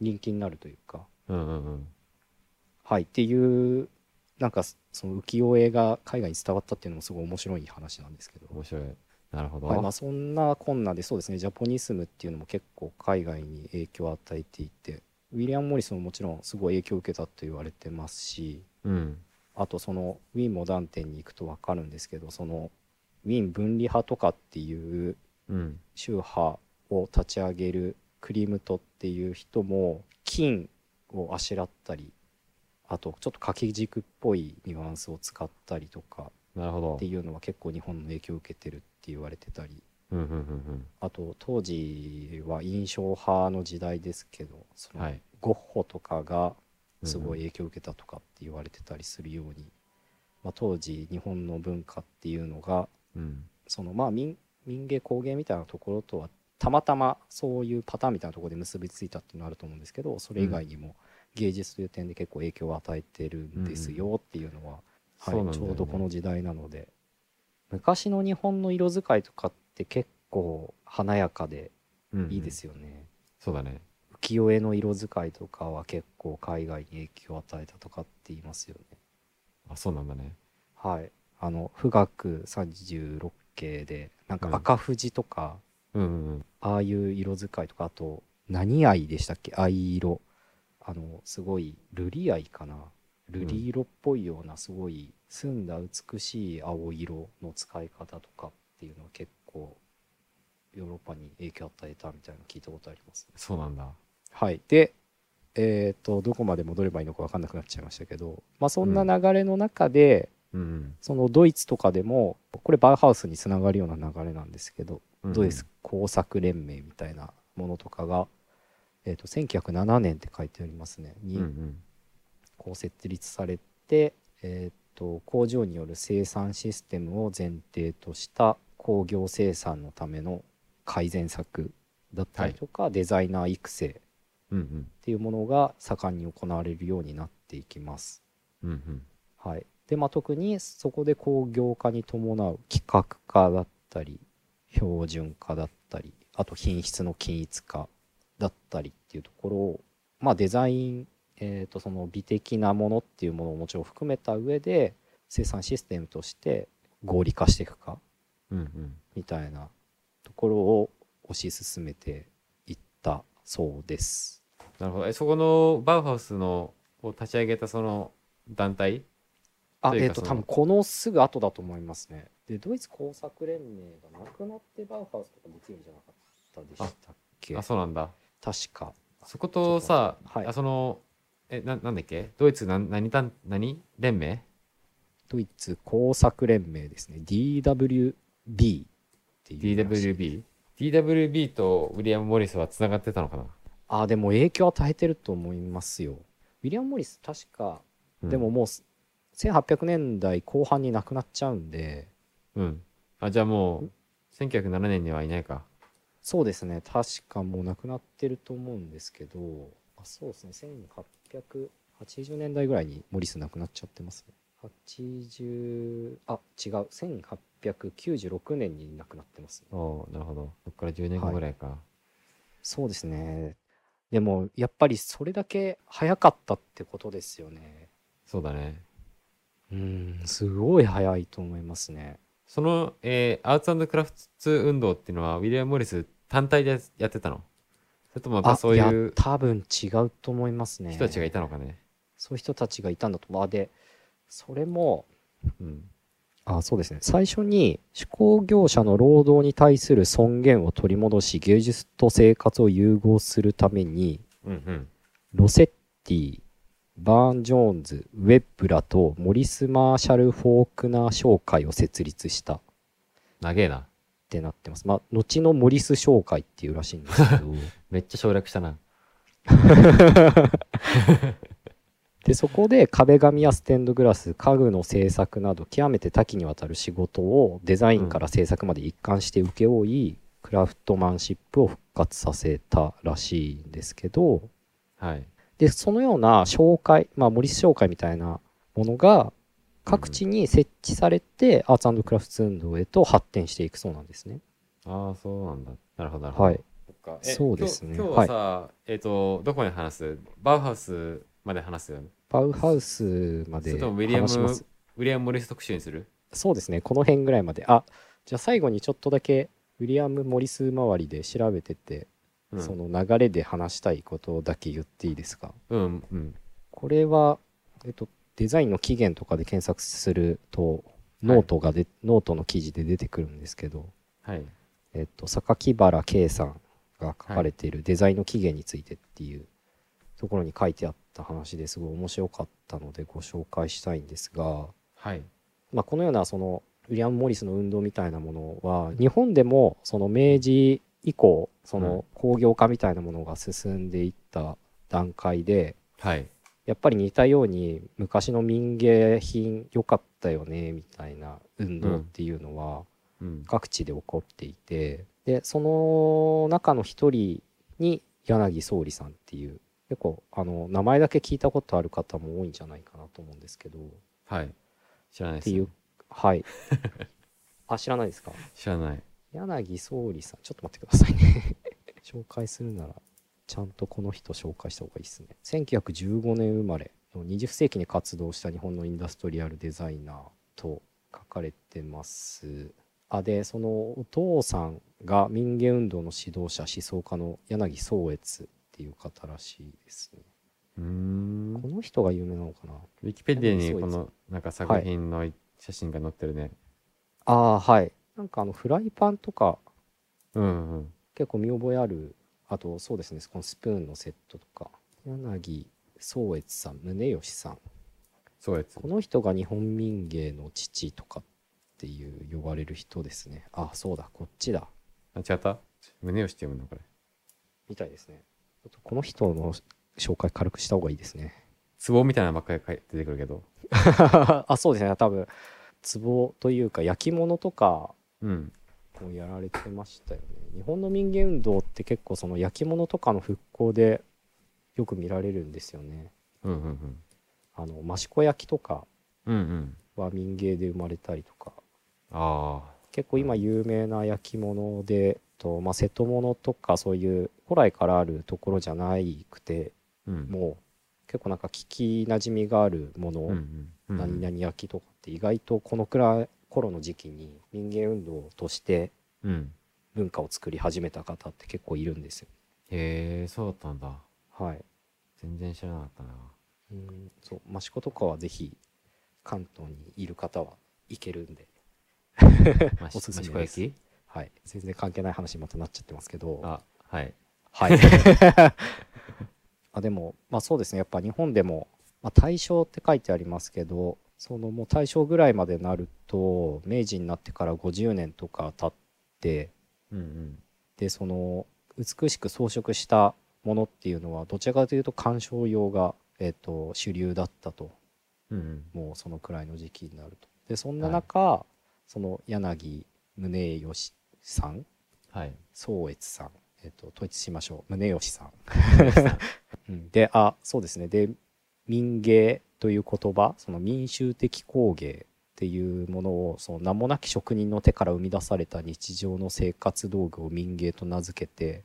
人気になるというか。うんうんうん、はいっていう。なんかその浮世絵が海外に伝わったっていうのもすごい面白い話なんですけど。面白い。なるほど。はい、まあそんなこんなでそうですね、ジャポニスムっていうのも結構海外に影響を与えていて、ウィリアム・モリスももちろんすごい影響を受けたと言われてますし、うん、あとそのウィーンモダン展に行くと分かるんですけど、そのウィーン分離派とかっていう宗派を立ち上げるクリムトっていう人も金をあしらったり、あとちょっと掛け軸っぽいニュアンスを使ったりとかっていうのは結構日本の影響を受けてるって言われてたり、うんうんうんうん、あと当時は印象派の時代ですけど、そのゴッホとかがすごい影響を受けたとかって言われてたりするように、うんうん、まあ、当時日本の文化っていうのが、うん、そのまあ 民芸工芸みたいなところとはたまたまそういうパターンみたいなところで結びついたっていうのがあると思うんですけど、それ以外にも、うん、芸術という点で結構影響を与えてるんですよっていうのは、うん、はい、ね、ちょうどこの時代なので、昔の日本の色使いとかって結構華やかでいいですよね、うんうん、そうだね。浮世絵の色使いとかは結構海外に影響を与えたとかって言いますよね。あ、そうなんだね。はい、富嶽三十六景でなんか赤富士とか、うんうんうん、ああいう色使いとか、あと何藍でしたっけ、藍色、すごい瑠璃藍かな、瑠璃色っぽいようなすごい澄んだ美しい青色の使い方とかっていうのは結構ヨーロッパに影響を与えたみたいなの聞いたことあります。そうなんだ。はい。で、どこまで戻ればいいのか分かんなくなっちゃいましたけど、まあ、そんな流れの中で、うん、そのドイツとかでもこれバウハウスにつながるような流れなんですけど、うん、ドイツ工作連盟みたいなものとかが、1907年って書いてありますねに、うんうん、こう設立されて、工場による生産システムを前提とした工業生産のための改善策だったりとか、はい、デザイナー育成っていうものが盛んに行われるようになっていきます、うんうんはい。でまあ、特にそこで工業化に伴う規格化だったり標準化だったりあと品質の均一化だったりっていうところを、まあ、デザイン、その美的なものっていうものをもちろん含めた上で生産システムとして合理化していくか、うんうん、みたいなところを推し進めていったそうです。なるほど。そこのバウハウスのを立ち上げたその団体あ、多分このすぐ後だと思いますね。で、ドイツ工作連盟がなくなってバウハウスとかできるんじゃなかったでしたっけ？あ、そうなんだ。確か。そことさ、はい、あ、その、なんだっけ？ドイツ何連盟？ドイツ工作連盟ですね。DWB っていう。DWB？ DWB とウィリアム・モリスはつながってたのかな？あ、でも影響を与えてると思いますよ。ウィリアム・モリス確か、でももう、うん1800年代後半に亡くなっちゃうんで、うん、あじゃあもう1907年にはいないか。そうですね、確かもう亡くなってると思うんですけど、あそうですね、1880年代ぐらいにモリス亡くなっちゃってますね。1896年に亡くなってますね。おなるほど。そこから10年後ぐらいか、はい、そうですね。でもやっぱりそれだけ早かったってことですよね。そうだね。うん、すごい早いと思いますね。その、アーツ&クラフト運動っていうのはウィリアム・モリス単体でやってたの？それともまたそういう、多分違うと思いますね。人たちがいたのかね。そういう人たちがいたんだと思う。でそれも、うん、あそうですね。最初に手工業者の労働に対する尊厳を取り戻し芸術と生活を融合するために、うんうん、ロセッティ、バーン・ジョーンズ、ウェッブラとモリス・マーシャル・フォークナー商会を設立した。長えな。ってなってます。まあ、後のモリス商会っていうらしいんですけど。めっちゃ省略したな。で、そこで壁紙やステンドグラス、家具の制作など、極めて多岐にわたる仕事をデザインから制作まで一貫して請け負い、うん、クラフトマンシップを復活させたらしいんですけど、はい。でそのような紹介、まあ、モリス商会みたいなものが各地に設置されて、うん、アーツ&クラフト運動へと発展していくそうなんですね。ああそうなんだ。なるほどなるほど。はい。そっか。そうですね。今日はさ、はい、どこに話す？バウハウスまで話すよね。バウハウスまで話します。それともウィリアム・モリス特集にする？そうですね。この辺ぐらいまで。あじゃあ最後にちょっとだけウィリアム・モリス周りで調べてて。その流れで話したいことだけ言っていいですか？うんうん。これは、デザインの起源とかで検索すると、はい、ノートの記事で出てくるんですけど、はい。榊原圭さんが書かれているデザインの起源についてっていうところに書いてあった話ですごい面白かったのでご紹介したいんですが、はい。まあ、このようなそのウィリアム・モリスの運動みたいなものは、日本でもその明治以降その工業化みたいなものが進んでいった段階で、うんはい、やっぱり似たように昔の民芸品良かったよねみたいな運動っていうのは各地で起こっていて、うんうん、でその中の一人に柳宗理さんっていう結構名前だけ聞いたことある方も多いんじゃないかなと思うんですけど、はい、知らないですね。はい、あ知らないですか？知らない。柳宗理さん、ちょっと待ってくださいね。紹介するなら、ちゃんとこの人紹介した方がいいですね。1915年生まれの20世紀に活動した日本のインダストリアルデザイナーと書かれてます。あ、で、そのお父さんが民芸運動の指導者、思想家の柳宗悦っていう方らしいですね。この人が有名なのかな。ウィキペディアにこのなんか作品の写真が載ってるね。はい、ああはい。なんかあのフライパンとか、うんうん、結構見覚えある。あとそうですね、このスプーンのセットとか。柳宗悦さん、宗吉さん。そうこの人が日本民芸の父とかっていう呼ばれる人ですね。あそうだ、こっちだ。あ違った？宗吉って読むのこれ。みたいですね。ちょっとこの人の紹介軽くした方がいいですね。壺みたいなばっかり出てくるけどあそうですね、多分壺というか焼き物とかもやられてましたよね、うん、日本の民芸運動って結構その焼き物とかの復興でよく見られるんですよね、うんうんうん、あの益子焼とかは民芸で生まれたりとか、うんうん、あ結構今有名な焼き物で、まあ、瀬戸物とかそういう古来からあるところじゃないくて、うん、もう結構なんか聞きなじみがあるもの、うんうんうんうん、何々焼きとかって意外とこのくらい頃の時期に民芸運動として文化を作り始めた方って結構いるんですよ。へえそうだったんだ。はい全然知らなかったな。うんそう益子とかはぜひ関東にいる方は行けるんでおすすめです。益子焼きはい全然関係ない話にまたなっちゃってますけど。あはいはいあでもまあそうですね、やっぱ日本でも、まあ、大正って書いてありますけど、そのもう大正ぐらいまでなると明治になってから50年とか経って、うんうん、でその美しく装飾したものっていうのはどちらかというと鑑賞用が、主流だったと、うんうん、もうそのくらいの時期になると。でそんな中、はい、その柳宗悦さん、はい、宗悦さん、統一しましょう、宗吉さんであそうですね、で民芸という言葉、その民衆的工芸っていうものをその名もなき職人の手から生み出された日常の生活道具を民芸と名付けて、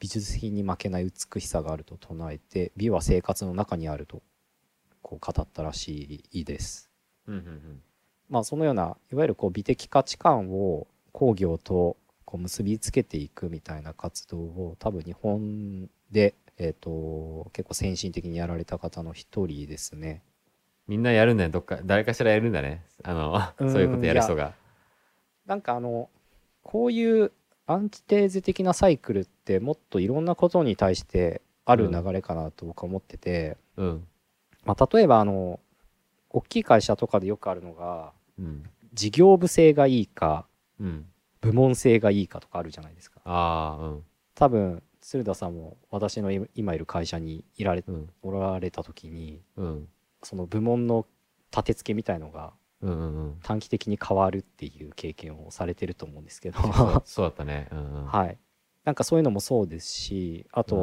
美術品に負けない美しさがあると唱えて、美は生活の中にあるとこう語ったらしいです、うんうんうん、まあそのようないわゆるこう美的価値観を工業とこう結びつけていくみたいな活動を多分日本で、結構先進的にやられた方の一人ですね。みんなやるんだね、どっか誰かしらやるんだね、あのそういうことやる人が。なんかあのこういうアンチテーゼ的なサイクルってもっといろんなことに対してある流れかなと僕は思ってて、うんまあ、例えばあの大きい会社とかでよくあるのが、うん、事業部性がいいか、うん、部門性がいいかとかあるじゃないですか。あ、うん、多分鶴田さんも私の今いる会社におられた時に、うん、その部門の立て付けみたいのが短期的に変わるっていう経験をされてると思うんですけどそうだったね、うんうん、はい、なんかそういうのもそうですし、あと、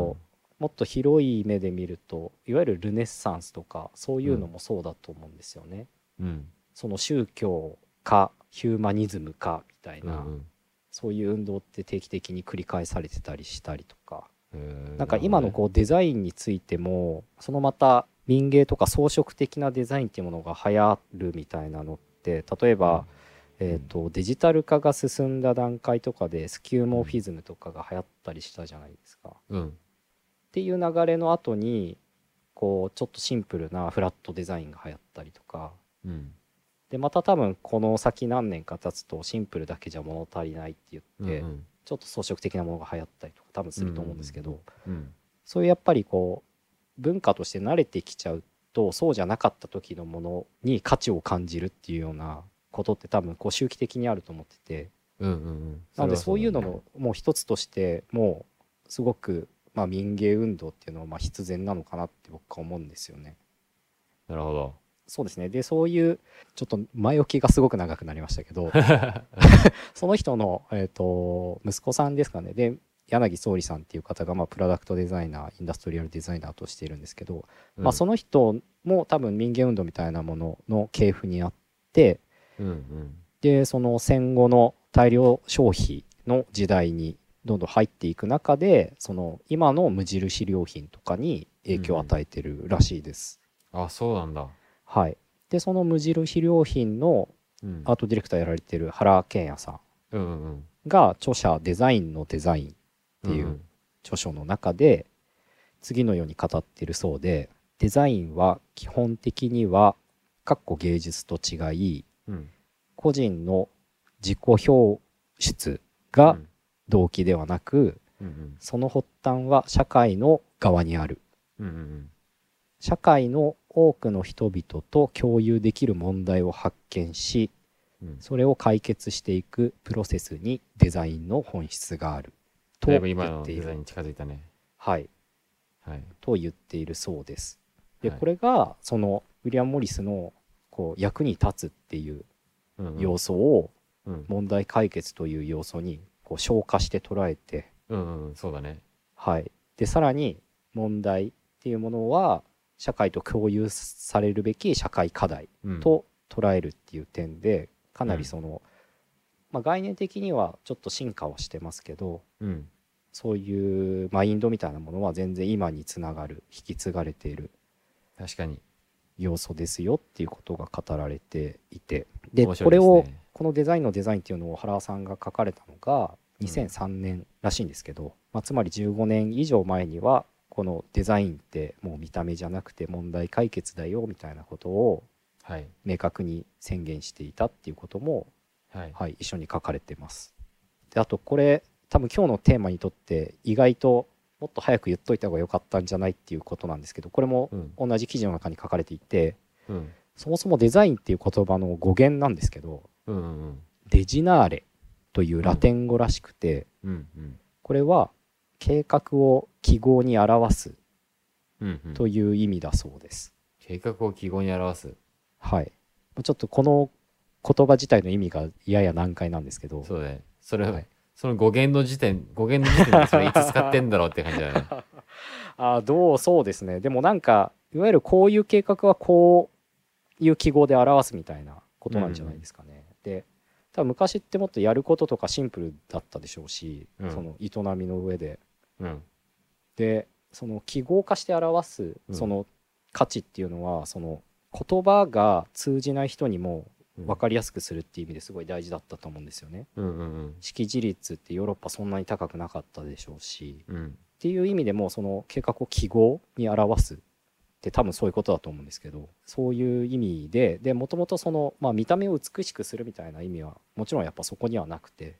うん、もっと広い目で見るといわゆるルネッサンスとかそういうのもそうだと思うんですよね、うん、その宗教かヒューマニズムかみたいな、うんうん、そういう運動って定期的に繰り返されてたりしたりとか、なんか今のこうデザインについてもそのまた民芸とか装飾的なデザインっていうものが流行るみたいなのって、例えば、うんデジタル化が進んだ段階とかでスキューモフィズムとかが流行ったりしたじゃないですか、うん、っていう流れの後にこうちょっとシンプルなフラットデザインが流行ったりとか、うんでまた多分この先何年か経つとシンプルだけじゃ物足りないって言って、うんうん、ちょっと装飾的なものが流行ったりとか多分すると思うんですけど、うんうん、そういうやっぱりこう文化として慣れてきちゃうとそうじゃなかった時のものに価値を感じるっていうようなことって多分こう周期的にあると思ってて、うんうんうん、なのでそういうののもう一つとしてもうすごくまあ民芸運動っていうのはまあ必然なのかなって僕は思うんですよね。なるほどそうですね。でそういうちょっと前置きがすごく長くなりましたけどその人の、息子さんですかね、で柳宗理さんっていう方が、まあ、プロダクトデザイナーインダストリアルデザイナーとしているんですけど、うんまあ、その人も多分民芸運動みたいなものの系譜にあって、うんうん、でその戦後の大量消費の時代にどんどん入っていく中でその今の無印良品とかに影響を与えてるらしいです、うん、あそうなんだ。はい、でその無印良品のアートディレクターやられてる原健也さんが著者デザインのデザインっていう著書の中で次のように語ってるそうで、デザインは基本的には芸術と違い、うん、個人の自己表出が動機ではなく、うんうん、その発端は社会の側にある、うんうんうん、社会の多くの人々と共有できる問題を発見し、うん、それを解決していくプロセスにデザインの本質があると言っている。だいぶ今のデザインに近づいたね。はい、はい、と言っているそうです。で、はい、これがそのウィリアム・モリスのこう役に立つっていう要素を問題解決という要素にこう昇華して捉えて、うんうん、そうだね。はい。でさらに問題っていうものは社会と共有されるべき社会課題と捉えるっていう点で、かなりその、まあ、概念的にはちょっと進化はしてますけど、うん、そういうマインドみたいなものは全然今につながる、引き継がれている。確かに。要素ですよっていうことが語られていて、でこれをこのデザインのデザインっていうのを原さんが書かれたのが2003年らしいんですけど、まあつまり15年以上前にはこのデザインってもう見た目じゃなくて問題解決だよみたいなことを明確に宣言していたっていうことも、はい、一緒に書かれてます。であとこれ多分今日のテーマにとって意外ともっと早く言っといた方が良かったんじゃないっていうことなんですけど、これも同じ記事の中に書かれていて、うん、そもそもデザインっていう言葉の語源なんですけど、うんうん、デジナーレというラテン語らしくて、うんうん、これは計画を記号に表すという意味だそうです、うんうん、計画を記号に表す。はい。ちょっとこの言葉自体の意味がやや難解なんですけど、そうね。それは、はいその語源の時点でそれいつ使ってんだろうって感じだよね。あ、どうそうですね。でもなんかいわゆるこういう計画はこういう記号で表すみたいなことなんじゃないですかね。うん、で、多分昔ってもっとやることとかシンプルだったでしょうし、うん、その営みの上で、うん、で、その記号化して表すその価値っていうのは、うん、その言葉が通じない人にも分かりやすくするっていう意味ですごい大事だったと思うんですよね、うんうんうん、識字率ってヨーロッパそんなに高くなかったでしょうし、うん、っていう意味でもその計画を記号に表すって多分そういうことだと思うんですけど、そういう意味で、でもともとその、まあ、見た目を美しくするみたいな意味はもちろんやっぱそこにはなくて、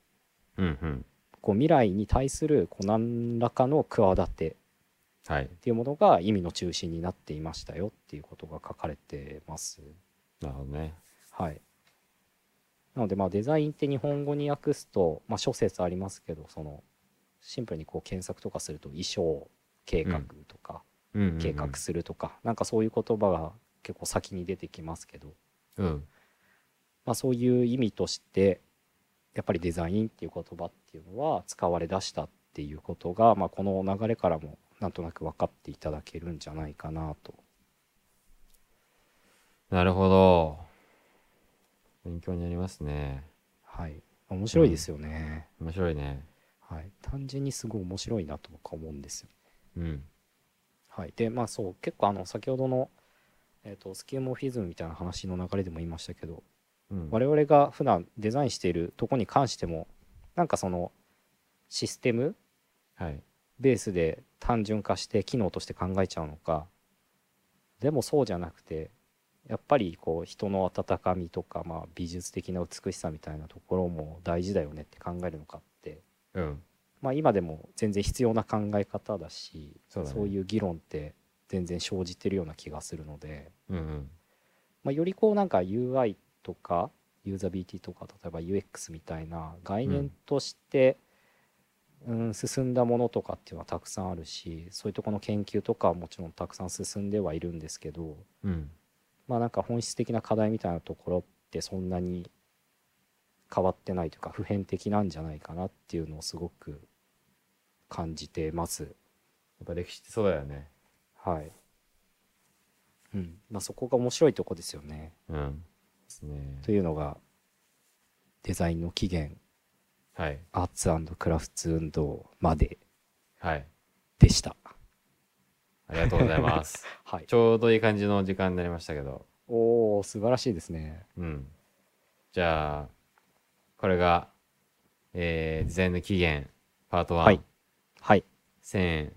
うんうん、こう未来に対するこう何らかの企てっていうものが意味の中心になっていましたよっていうことが書かれてます。なるほどね。はい、なのでまあデザインって日本語に訳すと、まあ、諸説ありますけど、そのシンプルにこう検索とかすると衣装計画とか、うんうんうんうん、計画するとかなんかそういう言葉が結構先に出てきますけど、うんまあ、そういう意味としてやっぱりデザインっていう言葉っていうのは使われだしたっていうことが、まあ、この流れからもなんとなく分かっていただけるんじゃないかなと。なるほど。勉強になりますね。はい。面白いですよね。うん、面白いね。はい。単純にすごい面白いなと僕は思うんですよ。うん。はい。で、まあそう、結構先ほどの、スキューモフィズムみたいな話の流れでも言いましたけど、うん、我々が普段デザインしているとこに関しても、なんかそのシステム、はい、ベースで単純化して機能として考えちゃうのか、でもそうじゃなくて、やっぱりこう人の温かみとか、まあ、美術的な美しさみたいなところも大事だよねって考えるのかって、うんまあ、今でも全然必要な考え方だし、そうだね、そういう議論って全然生じてるような気がするので、うんうんまあ、よりこうなんか UI とかユーザビリティとか例えば UX みたいな概念として、うんうん、進んだものとかっていうのはたくさんあるし、そういうところの研究とかはもちろんたくさん進んではいるんですけど、うんまあ、なんか本質的な課題みたいなところってそんなに変わってないというか普遍的なんじゃないかなっていうのをすごく感じてます。やっぱ歴史ってそうだよね。はい、うんまあ、そこが面白いとこですよね、うん、ですね。というのがデザインの起源、はい、アーツ&クラフト運動まででした、はいありがとうございます、はい、ちょうどいい感じの時間になりましたけど、おー素晴らしいですね、うん、じゃあこれが、デザインの起源パート1、はいはい、1800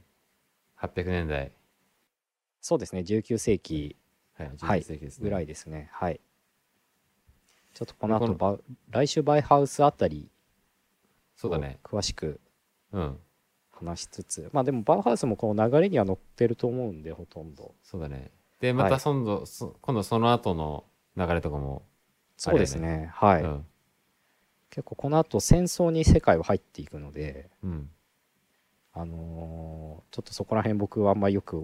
年代そうですね、19世紀、はい、19世紀ですね、ぐらいですね。はい。ちょっとこの後来週バイハウスあたり、そうだね、詳しく話しつつ、うん、まあでもバイハウスもこの流れには乗ってると思うんで、ほとんど。そうだね。でまた今度その後の流れとかも、そうですね、はい、うん、結構この後戦争に世界は入っていくので、うん、ちょっとそこら辺僕はあんまりよく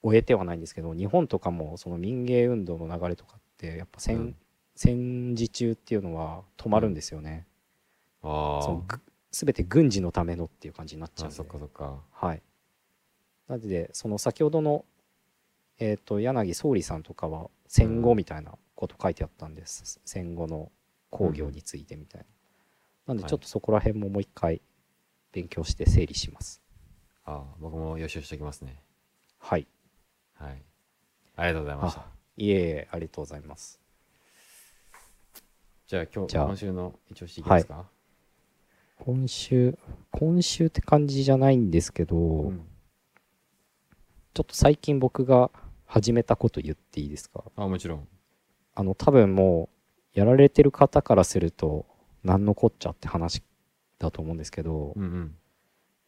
終えてはないんですけど、日本とかもその民芸運動の流れとかってやっぱうん、戦時中っていうのは止まるんですよね、うん、ああ、全て軍事のためのっていう感じになっちゃうんで、そっかそっか、はい、なのでその先ほどの柳総理さんとかは戦後みたいなこと書いてあったんです、うん、戦後の工業についてみたいな、なんでちょっとそこら辺ももう一回勉強して整理します、はい、ああ、僕も予習しておきますね。はい、はい、ありがとうございました。いえいえ、ありがとうございます。じゃあ今週の一押しいきますか、はい、今週って感じじゃないんですけど、うん、ちょっと最近僕が始めたこと言っていいですか？あ、もちろん。多分もうやられてる方からすると何のこっちゃって話だと思うんですけど、うんうん、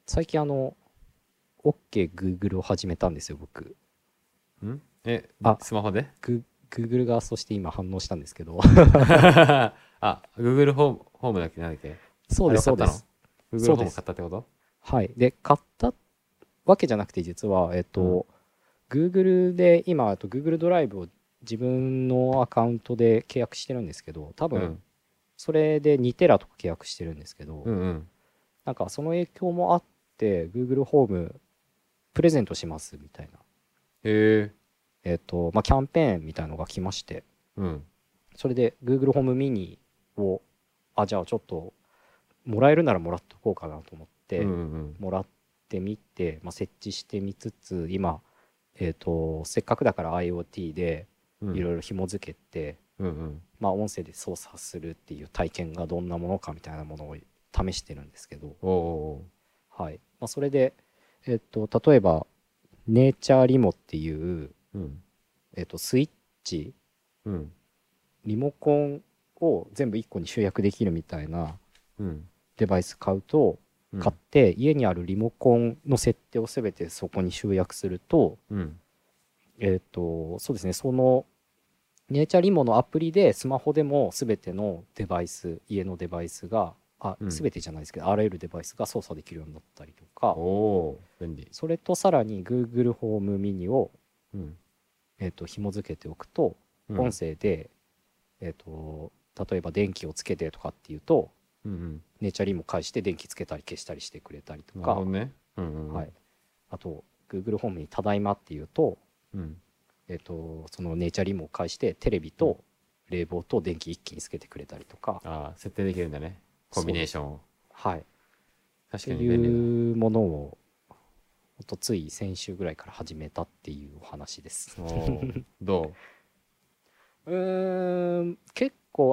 最近OK Google を始めたんですよ、僕。ん？スマホで？Google がそして今反応したんですけど。あ、Google ホームだっけ、なんだっけ？そうですそうです。Google ホーム買ったってこと？はい。で買ったわけじゃなくて、実はうんGoogle で今、Google ドライブを自分のアカウントで契約してるんですけど、多分それで2テラとか契約してるんですけど、うんうん、なんかその影響もあって、Google ホームプレゼントしますみたいな。へえ。まあ、キャンペーンみたいのが来まして、うん、それで Google ホームミニを、じゃあちょっともらえるならもらっとこうかなと思って、うんうん、もらってみて、まあ、設置してみつつ、今、せっかくだから IoT でいろいろ紐付けて、うんうんうん、まあ、音声で操作するっていう体験がどんなものかみたいなものを試してるんですけど、おー、はい、まあ、それで、例えばネイチャーリモっていう、うん、スイッチ、うん、リモコンを全部1個に集約できるみたいなデバイス買って、家にあるリモコンの設定を全てそこに集約すると、うん、そうですね、そのネイチャーリモのアプリでスマホでも全てのデバイス、家のデバイスが、全てじゃないですけど、あらゆるデバイスが操作できるようになったりとか、おー、便利。それとさらに Google ホームミニを、うん、紐付けておくと、音声で、例えば電気をつけてとかっていうと、うんうん、ネイチャーリモ返して電気つけたり消したりしてくれたりとか、ね、うんうん、はい、あと Google ホームに「ただいま」っていうと、うん、そのネイチャーリモを返してテレビと冷房と電気一気につけてくれたりとか、設定できるんだね、コンビネーションを、はい、確かに便利だ。っていうものをつい先週ぐらいから始めたっていうお話です。どう？結構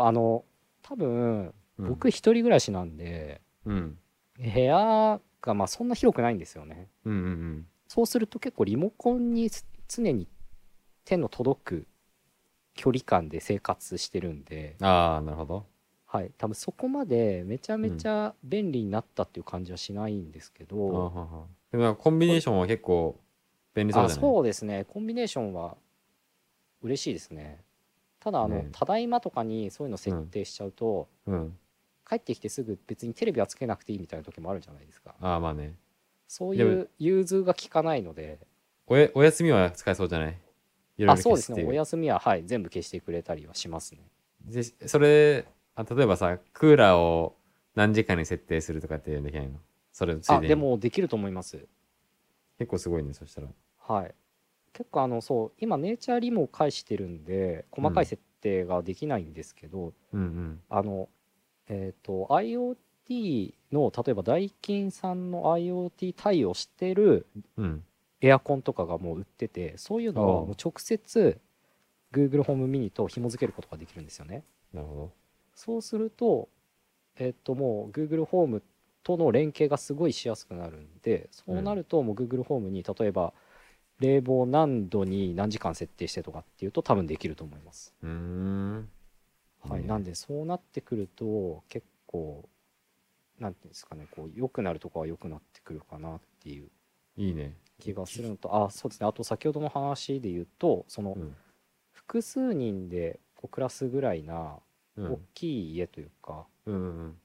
多分僕一人暮らしなんで、うん、部屋がまあそんな広くないんですよね、うんうんうん、そうすると結構リモコンに常に手の届く距離感で生活してるんで、ああ、なるほど、はい、多分そこまでめちゃめちゃ便利になったっていう感じはしないんですけど、うん、ははは、でもなんかコンビネーションは結構便利そうじゃない？そうですね、コンビネーションは嬉しいですね。ただね、ただいまとかにそういうの設定しちゃうと、うんうん、帰ってきてすぐ別にテレビはつけなくていいみたいな時もあるじゃないですか。あ、まあね、そういう融通が効かないので、お休みは使えそうじゃない？そうですね、お休みは、はい、全部消してくれたりはしますね。でそれ例えばさ、クーラーを何時間に設定するとかってできないの？それついでに。でもできると思います。結構すごいね、そしたら。はい、結構そう、今ネイチャーリモを返してるんで細かい設定ができないんですけど、うんうんうん、IoT の例えばダイキンさんの IoT 対応してるエアコンとかがもう売ってて、そういうのはもう直接 Google ホームミニと紐付けることができるんですよね。なるほど。そうすると、もう Google ホームとの連携がすごいしやすくなるんで、そうなるともう Google ホームに例えば、冷房何度に何時間設定してとかっていうと多分できると思います。うーん、はい、なんでそうなってくると結構なんていうんですかね、こう良くなるとこは良くなってくるかなっていういいね気がするのと、あ、そうですね、あと先ほどの話で言うとその、うん、複数人でこう暮らすぐらいな大きい家というか、うんうんうん、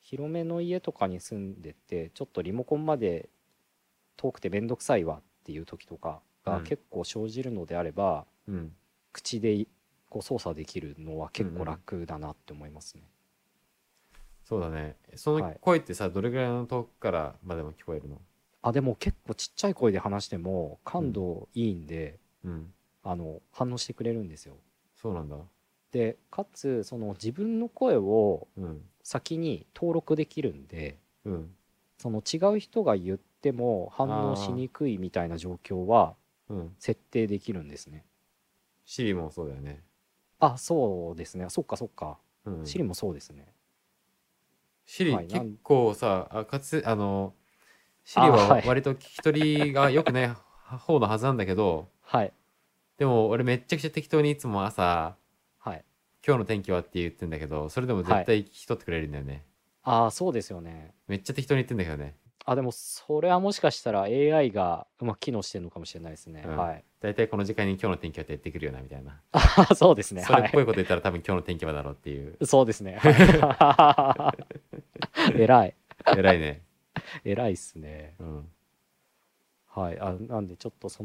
広めの家とかに住んでてちょっとリモコンまで遠くてめんどくさいわっていう時とかが結構生じるのであれば、うん、口でこう操作できるのは結構楽だなって思いますね、うんうん、そうだね。その声ってさ、はい、どれぐらいの遠くからまでも聞こえるの？あ、でも結構ちっちゃい声で話しても感度いいんで、うん、反応してくれるんですよ。そうなんだ。で、かつその自分の声を先に登録できるんで、うん、その違う人が言っても反応しにくいみたいな状況は設定できるんですね。シリ、うん、もそうだよね。あ、そうですね。そっかそっか。シリ、うん、もそうですね。シリ、はい、結構さあ、かつシリは割と聞き取りが良くない方のはずなんだけど、はい、でも俺めっちゃくちゃ適当にいつも朝、はい、今日の天気はって言ってんだけど、それでも絶対聞き取ってくれるんだよね、はい、ああそうですよね。めっちゃ適当に言ってんだけどね。あ、でもそれはもしかしたら AI がうまく機能してるのかもしれないですね、うん、はい。大体この時間に今日の天気はってやってくるよなみたいな。あ、そうですね。それっぽいこと言ったら多分今日の天気はだろうっていう。そうですね。えらい。えらいね。えらいっすね。うん。はい。あ、なんでちょっとそ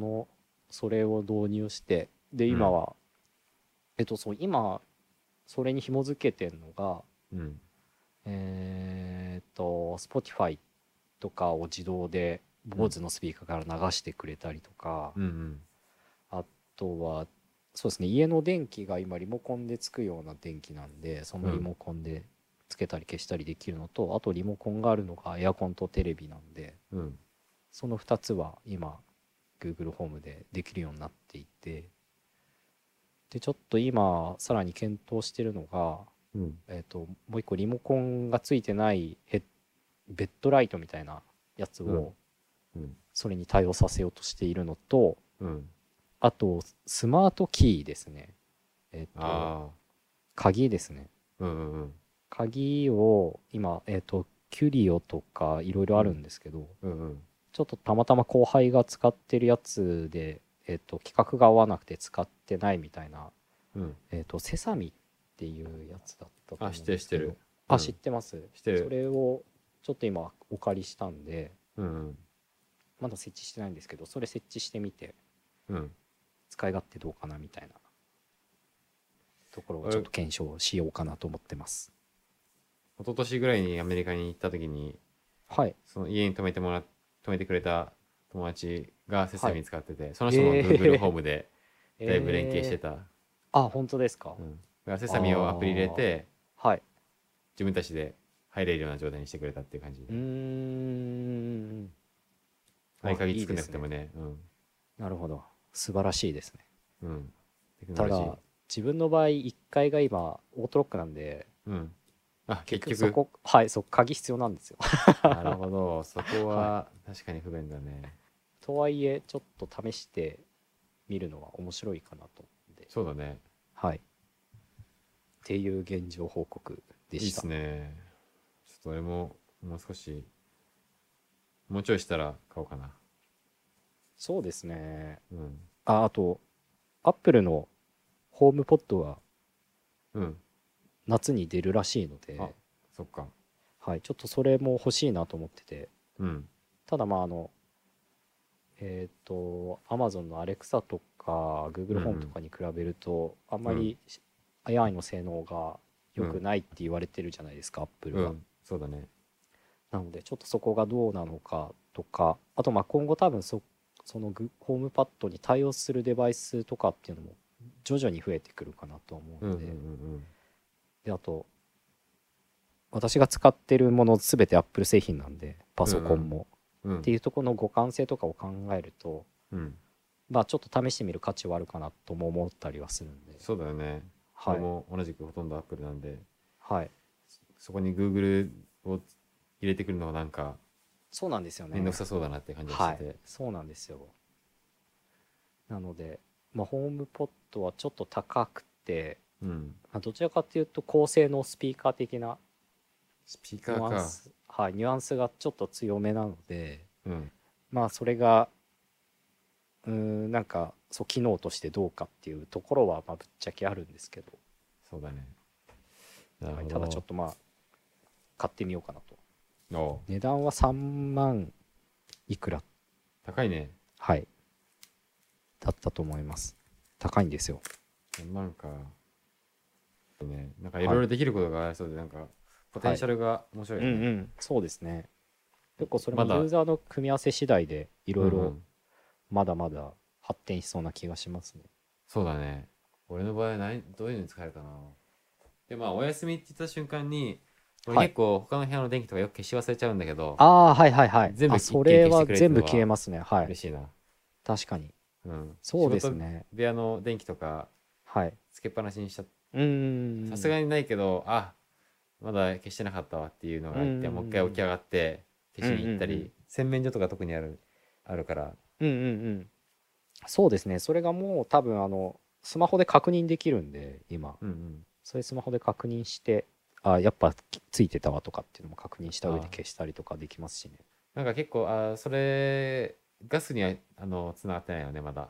れを導入して、で、今は、うん、そう、今、それに紐づけてるのが、うん、Spotify とかを自動で、Bose のスピーカーから流してくれたりとか、うんうん、あとはそうですね、家の電気が今リモコンでつくような電気なんで、そのリモコンでつけたり消したりできるのと、うん、あとリモコンがあるのがエアコンとテレビなんで、うん、その2つは今 Google ホームでできるようになっていて、でちょっと今さらに検討してるのが、うん、もう一個リモコンがついてないベッドライトみたいなやつを、うんうん、それに対応させようとしているのと、うん、あとスマートキーですね、鍵ですね、うんうんうん、鍵を今、キュリオとかいろいろあるんですけど、うんうん、ちょっとたまたま後輩が使ってるやつで、規格が合わなくて使ってないみたいな、うん、セサミっていうやつだったと思うんですけど。あ、知ってる、あ、知ってます、知ってる。それをちょっと今お借りしたんで、うんうん、まだ設置してないんですけど、それ設置してみて、うん、使い勝手どうかなみたいなところをちょっと検証しようかなと思ってます。一昨年ぐらいにアメリカに行った時に、はい、その家に泊めてくれた友達がセサミ使ってて、はい、その人も Google ホームでだいぶ連携してた、あ、本当ですか、うん、だからセサミをアプリ入れて、はい、自分たちで入れるような状態にしてくれたっていう感じで、合鍵作んなくても ね、うん、なるほど、素晴らしいですね、うん、ただ自分の場合1階が今オートロックなんで、うん、あ、結局そこ、はい、そう、鍵必要なんですよ。なるほど、そこは確かに不便だね、はい、とはいえちょっと試してみるのは面白いかなと思って。そうだね、はい、っていう現状報告でした。いいですね。ちょっと俺ももう少し、もうちょいしたら買おうかな。そうですね、うん、あとアップルのホームポッドは、うん、夏に出るらしいので、あ、そっか、はい、ちょっとそれも欲しいなと思ってて、うん、ただまあAmazon の Alexa とか Google ホームとかに比べると、うん、あんまり AI の性能が良くないって言われてるじゃないですか、アップルは、うん、そうだね。なのでちょっとそこがどうなのかとか、あとまあ今後多分そのホームパッドに対応するデバイスとかっていうのも徐々に増えてくるかなと思うので、うんうんうん、であと私が使ってるもの全て Apple 製品なんで、パソコンも、うんうん、っていうところの互換性とかを考えると、うん、まあちょっと試してみる価値はあるかなとも思ったりはするんで。そうだよね、はい、も同じくほとんど Apple なんで、はい、そこに Google を入れてくるのはなんか、そうなんですよね、面倒くさそうだなって感じがしてて、はい、そうなんですよ。なので、まあ、ホームポッドはちょっと高くて、うん、どちらかというと高性能スピーカー的なニュアンスがちょっと強めなので、うん、まあそれがなんかそう機能としてどうかっていうところはまあぶっちゃけあるんですけど、そうだね、なるほど。ただちょっとまあ買ってみようかなと。お値段は3万いくら、高いね、はいだったと思います。高いんですよ。なんかね、なんかいろいろできることがありそうで、はい、なんかポテンシャルが面白いよね、はい、うんうん、そうですね。結構それもユーザーの組み合わせ次第でいろいろまだまだ発展しそうな気がしますね、うん、そうだね。俺の場合どういうのに使えるかな。でまあお休みって言った瞬間に俺結構他の部屋の電気とかよく消し忘れちゃうんだけど、はい、ああはいはいはい、全部それは全部消えますね。はい、嬉しいな。確かに、うん、そうですね。部屋の電気とかつけっぱなしにしちゃって、さすがにないけど、あまだ消してなかったわっていうのがあって、うんうんうん、もう一回起き上がって消しに行ったり、うんうんうん、洗面所とか特にあるから、うんうんうん、そうですね。それがもう多分スマホで確認できるんで今、うんうん、それスマホで確認して、あやっぱついてたわとかっていうのも確認した上で消したりとかできますしね。なんか結構それガスにはつながってないよねまだ。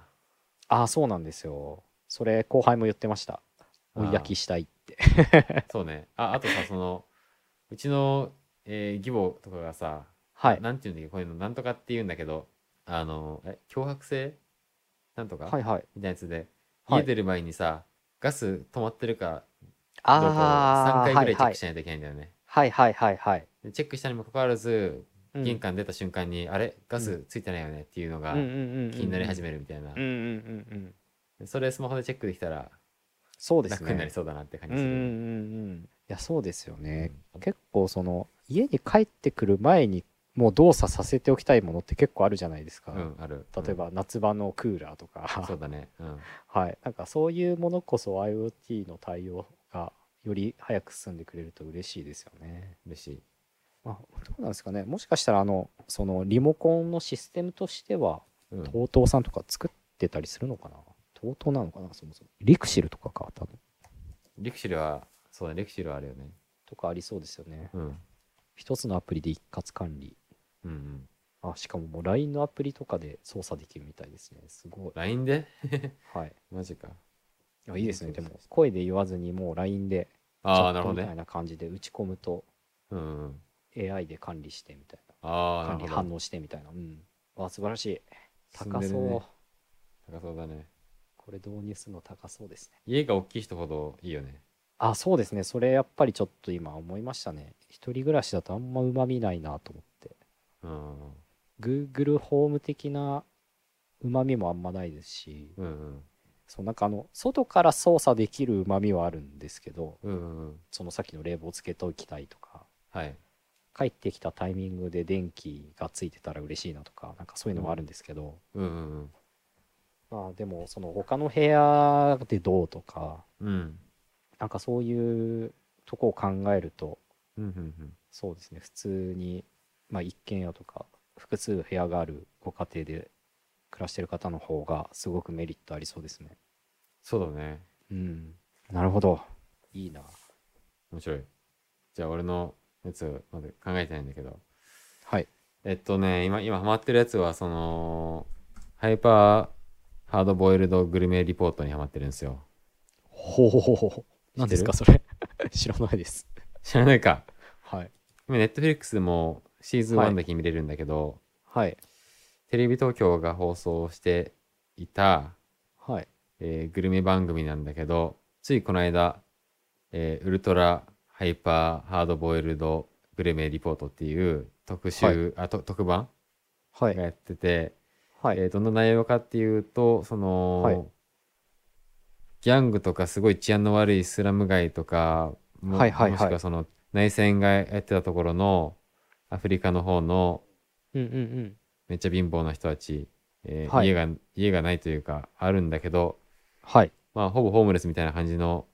あそうなんですよ。それ後輩も言ってました。追い焼きしたいってそうね。あとさ、そのうちの、義母とかがさ、はい、なんていうんだっけこういうのなんとかって言うんだけど、強迫性なんとか、はいはい、みたいなやつで、はい、家出る前にさガス止まってるかどうかを3回ぐらいチェックしないといけないんだよね。はいはいはいはい、はい、でチェックしたにもかかわらず玄関出た瞬間に、うん、あれガスついてないよねっていうのが気になり始めるみたいな、うんうんうんうん、それスマホでチェックできたらそうですね、楽になりそうだなって感じする。うんうんうん、いやそうですよね、うん、結構その家に帰ってくる前にもう動作させておきたいものって結構あるじゃないですか、うん、ある。例えば夏場のクーラーとか、うん、そうだね、うん、はい、なんかそういうものこそ IoT の対応がより早く進んでくれると嬉しいですよね。嬉しい。まあ、どうなんですかね。もしかしたらそのリモコンのシステムとしては、うん、TOTO さんとか作ってたりするのかな。TOTOなのかなそもそも。リクシルとかか多分。リクシルはそうね、リクシルはあるよね。とかありそうですよね。うん。一つのアプリで一括管理。うんうん。あしかももう LINE のアプリとかで操作できるみたいですね。すごい。LINE で？はい。マジか。いいですね。でも声で言わずにもう LINE でチャットみたいな感じで打ち込むと、うんうん、AI で管理してみたいな。あ管理反応してみたいな。うん。わ素晴らしい。高そう、ね。高そうだね。これ導入するの高そうですね。家が大きい人ほどいいよね。あ、そうですね。それやっぱりちょっと今思いましたね。一人暮らしだとあんまうまみないなと思って。うん。Google ホーム的なうまみもあんまないですし、うんうん。そうなんか外から操作できるうまみはあるんですけど、うんうん。そのさっきの冷房つけときたいとか、はい。帰ってきたタイミングで電気がついてたら嬉しいなとか、なんかそういうのもあるんですけど、うん、うんうんうん。まあ、でもその他の部屋でどうとか、うん、なんかそういうとこを考えると、うんうんうん、そうですね普通に、まあ、一軒家とか複数部屋があるご家庭で暮らしてる方の方がすごくメリットありそうですね。そうだね、うん、なるほど、いいな、面白い。じゃあ俺のやつまだ考えてないんだけど、はい今ハマってるやつはそのハイパーハードボイルドグルメリポートにハマってるんですよ。ほうほうほう。何ですかそれ知らないです。知らないか。はい、今 Netflix でもシーズン1だけ見れるんだけど、はい、はい、テレビ東京が放送していた、はい、グルメ番組なんだけど、ついこの間、ウルトラハイパーハードボイルドグルメリポートっていう特集、はい、特番、はい、がやってて、どんな内容かっていうと、その、はい、ギャングとかすごい治安の悪いスラム街とか、はいはいはい、もしくはその内戦がやってたところのアフリカの方の、うんうんうん、めっちゃ貧乏な人たち、はい、家がないというかあるんだけど、はい、まあ、ほぼホームレスみたいな感じの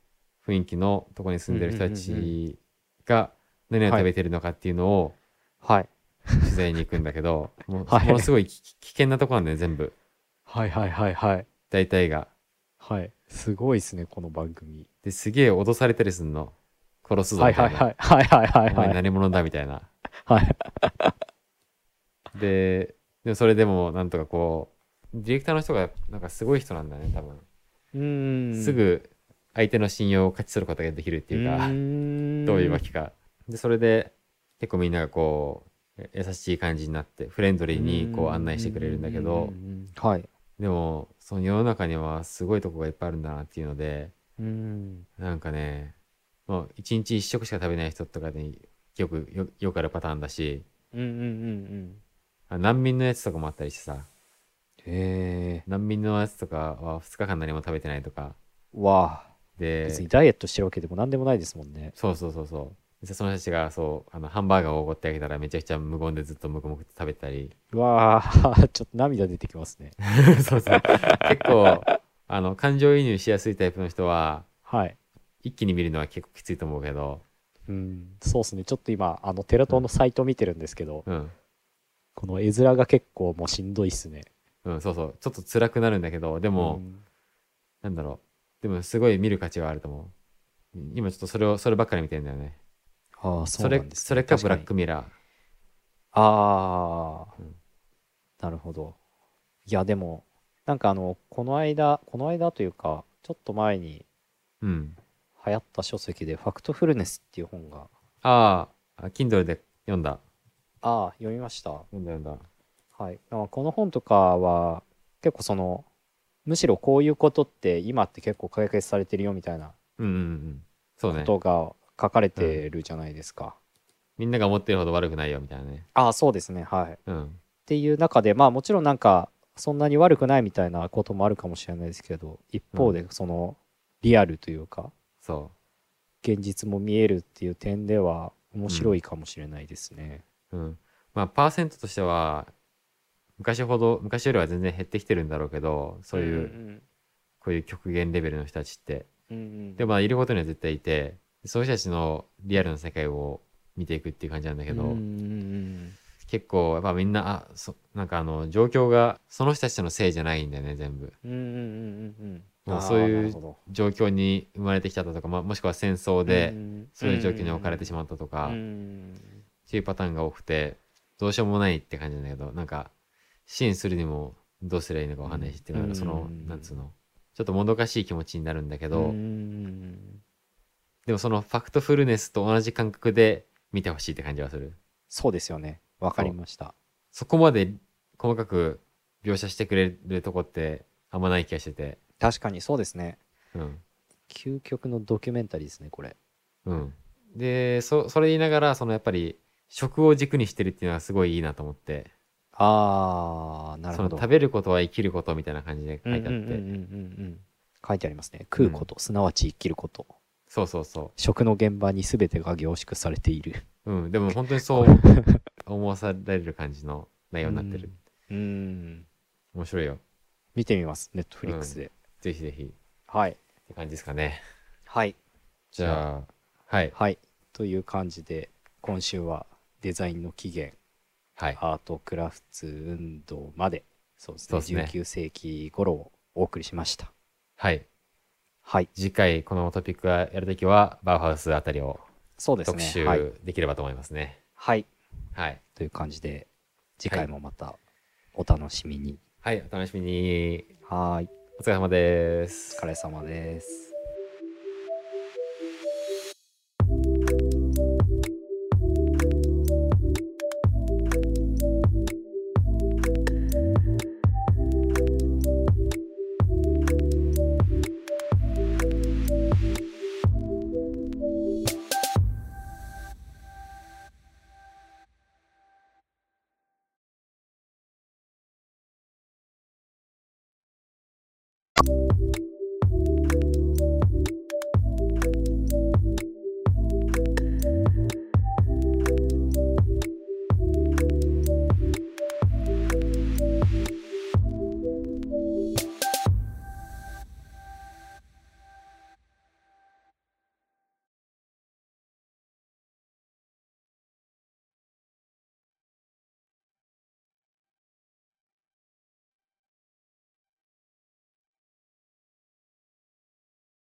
雰囲気のとこに住んでる人たちが何を食べてるのかっていうのを、はいはい、取材に行くんだけど、ものすごい危険なとこなんだよ、全部。はいはいはいはい。大体が。はい。すごいですね、この番組。ですげえ脅されたりすんの。殺すぞみたいな。はいはいはいはいはい、はい。お前何者だみたいな。はい。でもそれでもなんとかこう、ディレクターの人がなんかすごい人なんだね、多分。すぐ相手の信用を勝ち取ることができるっていうか、どういうわけか。で、それで結構みんながこう、優しい感じになって、フレンドリーにこう案内してくれるんだけど、はい。でも、その世の中にはすごいとこがいっぱいあるんだなっていうので、なんかね、もう一日一食しか食べない人とかでよくあるパターンだし、難民のやつとかもあったりしてさ、難民のやつとかは2日間何も食べてないとか、わあ、で別にダイエットしてるわけでも何でもないですもんね。そうそうそうそう。でその人たちがそうハンバーガーをおごってあげたらめちゃくちゃ無言でずっとむくむくと食べたり、わあ、ちょっと涙出てきますね。そうそう。結構感情移入しやすいタイプの人は、はい。一気に見るのは結構きついと思うけど、そうですね。ちょっと今テラトのサイト見てるんですけど、この絵面が結構もうしんどいっすね。そうそう、ちょっと辛くなるんだけど、でも、なんだろう、でもすごい見る価値はあると思う。今ちょっとそればっかり見てるんだよね。ああ、そうなんですね。それかブラックミラー。ああ、なるほど。いやでもなんかこの間というかちょっと前に。流行った書籍でファクトフルネスっていう本が。ああ、Kindle で読んだ。ああ、読みました。読んだ。はい。この本とかは結構むしろこういうことって今って結構解決されてるよみたいなことが書かれてるじゃないですか。みんなが思ってるほど悪くないよみたいなね。ああ、そうですね。はい。っていう中で、まあもちろんなんかそんなに悪くないみたいなこともあるかもしれないですけど、一方でリアルというか。そう、現実も見えるっていう点では面白いかもしれないですね。まあパーセントとしては昔よりは全然減ってきてるんだろうけど、そういう、こういう極限レベルの人たちって、でもいることには絶対いて、そういう人たちのリアルな世界を見ていくっていう感じなんだけど、結構やっぱみんななんか状況がその人たちのせいじゃないんだよね、全部。もうそういう状況に生まれてきちゃったとか、もしくは戦争でそういう状況に置かれてしまったとかっていうパターンが多くて、どうしようもないって感じなんだけど、なんか支援するにもどうすればいいのかわかんないしっていうのがなんつうの、ちょっともどかしい気持ちになるんだけど、でもそのファクトフルネスと同じ感覚で見てほしいって感じはする。そうですよね。わかりました。そこまで細かく描写してくれるとこってあんまない気がしてて。確かにそうですね。究極のドキュメンタリーですね、これ。で、それ言いながら、やっぱり食を軸にしてるっていうのはすごいいいなと思って。ああ、なるほど。食べることは生きることみたいな感じで書いてあって。書いてありますね。食うこと、すなわち生きること。そうそうそう。食の現場に全てが凝縮されている。でも本当にそう思わされる感じの内容になってる。面白いよ。見てみます、Netflix で。ぜひぜひ。はい。って感じですかね。はい。じゃあ、はい。はい。という感じで、今週はデザインの起源、アートクラフト運動まで、そうですね、19世紀頃をお送りしました。はい。はい。次回、このトピックをやるときは、バウハウスあたりを特集できればと思いますね。はい。はい。という感じで、次回もまたお楽しみに。はい、お楽しみに。はい。お疲れ様です。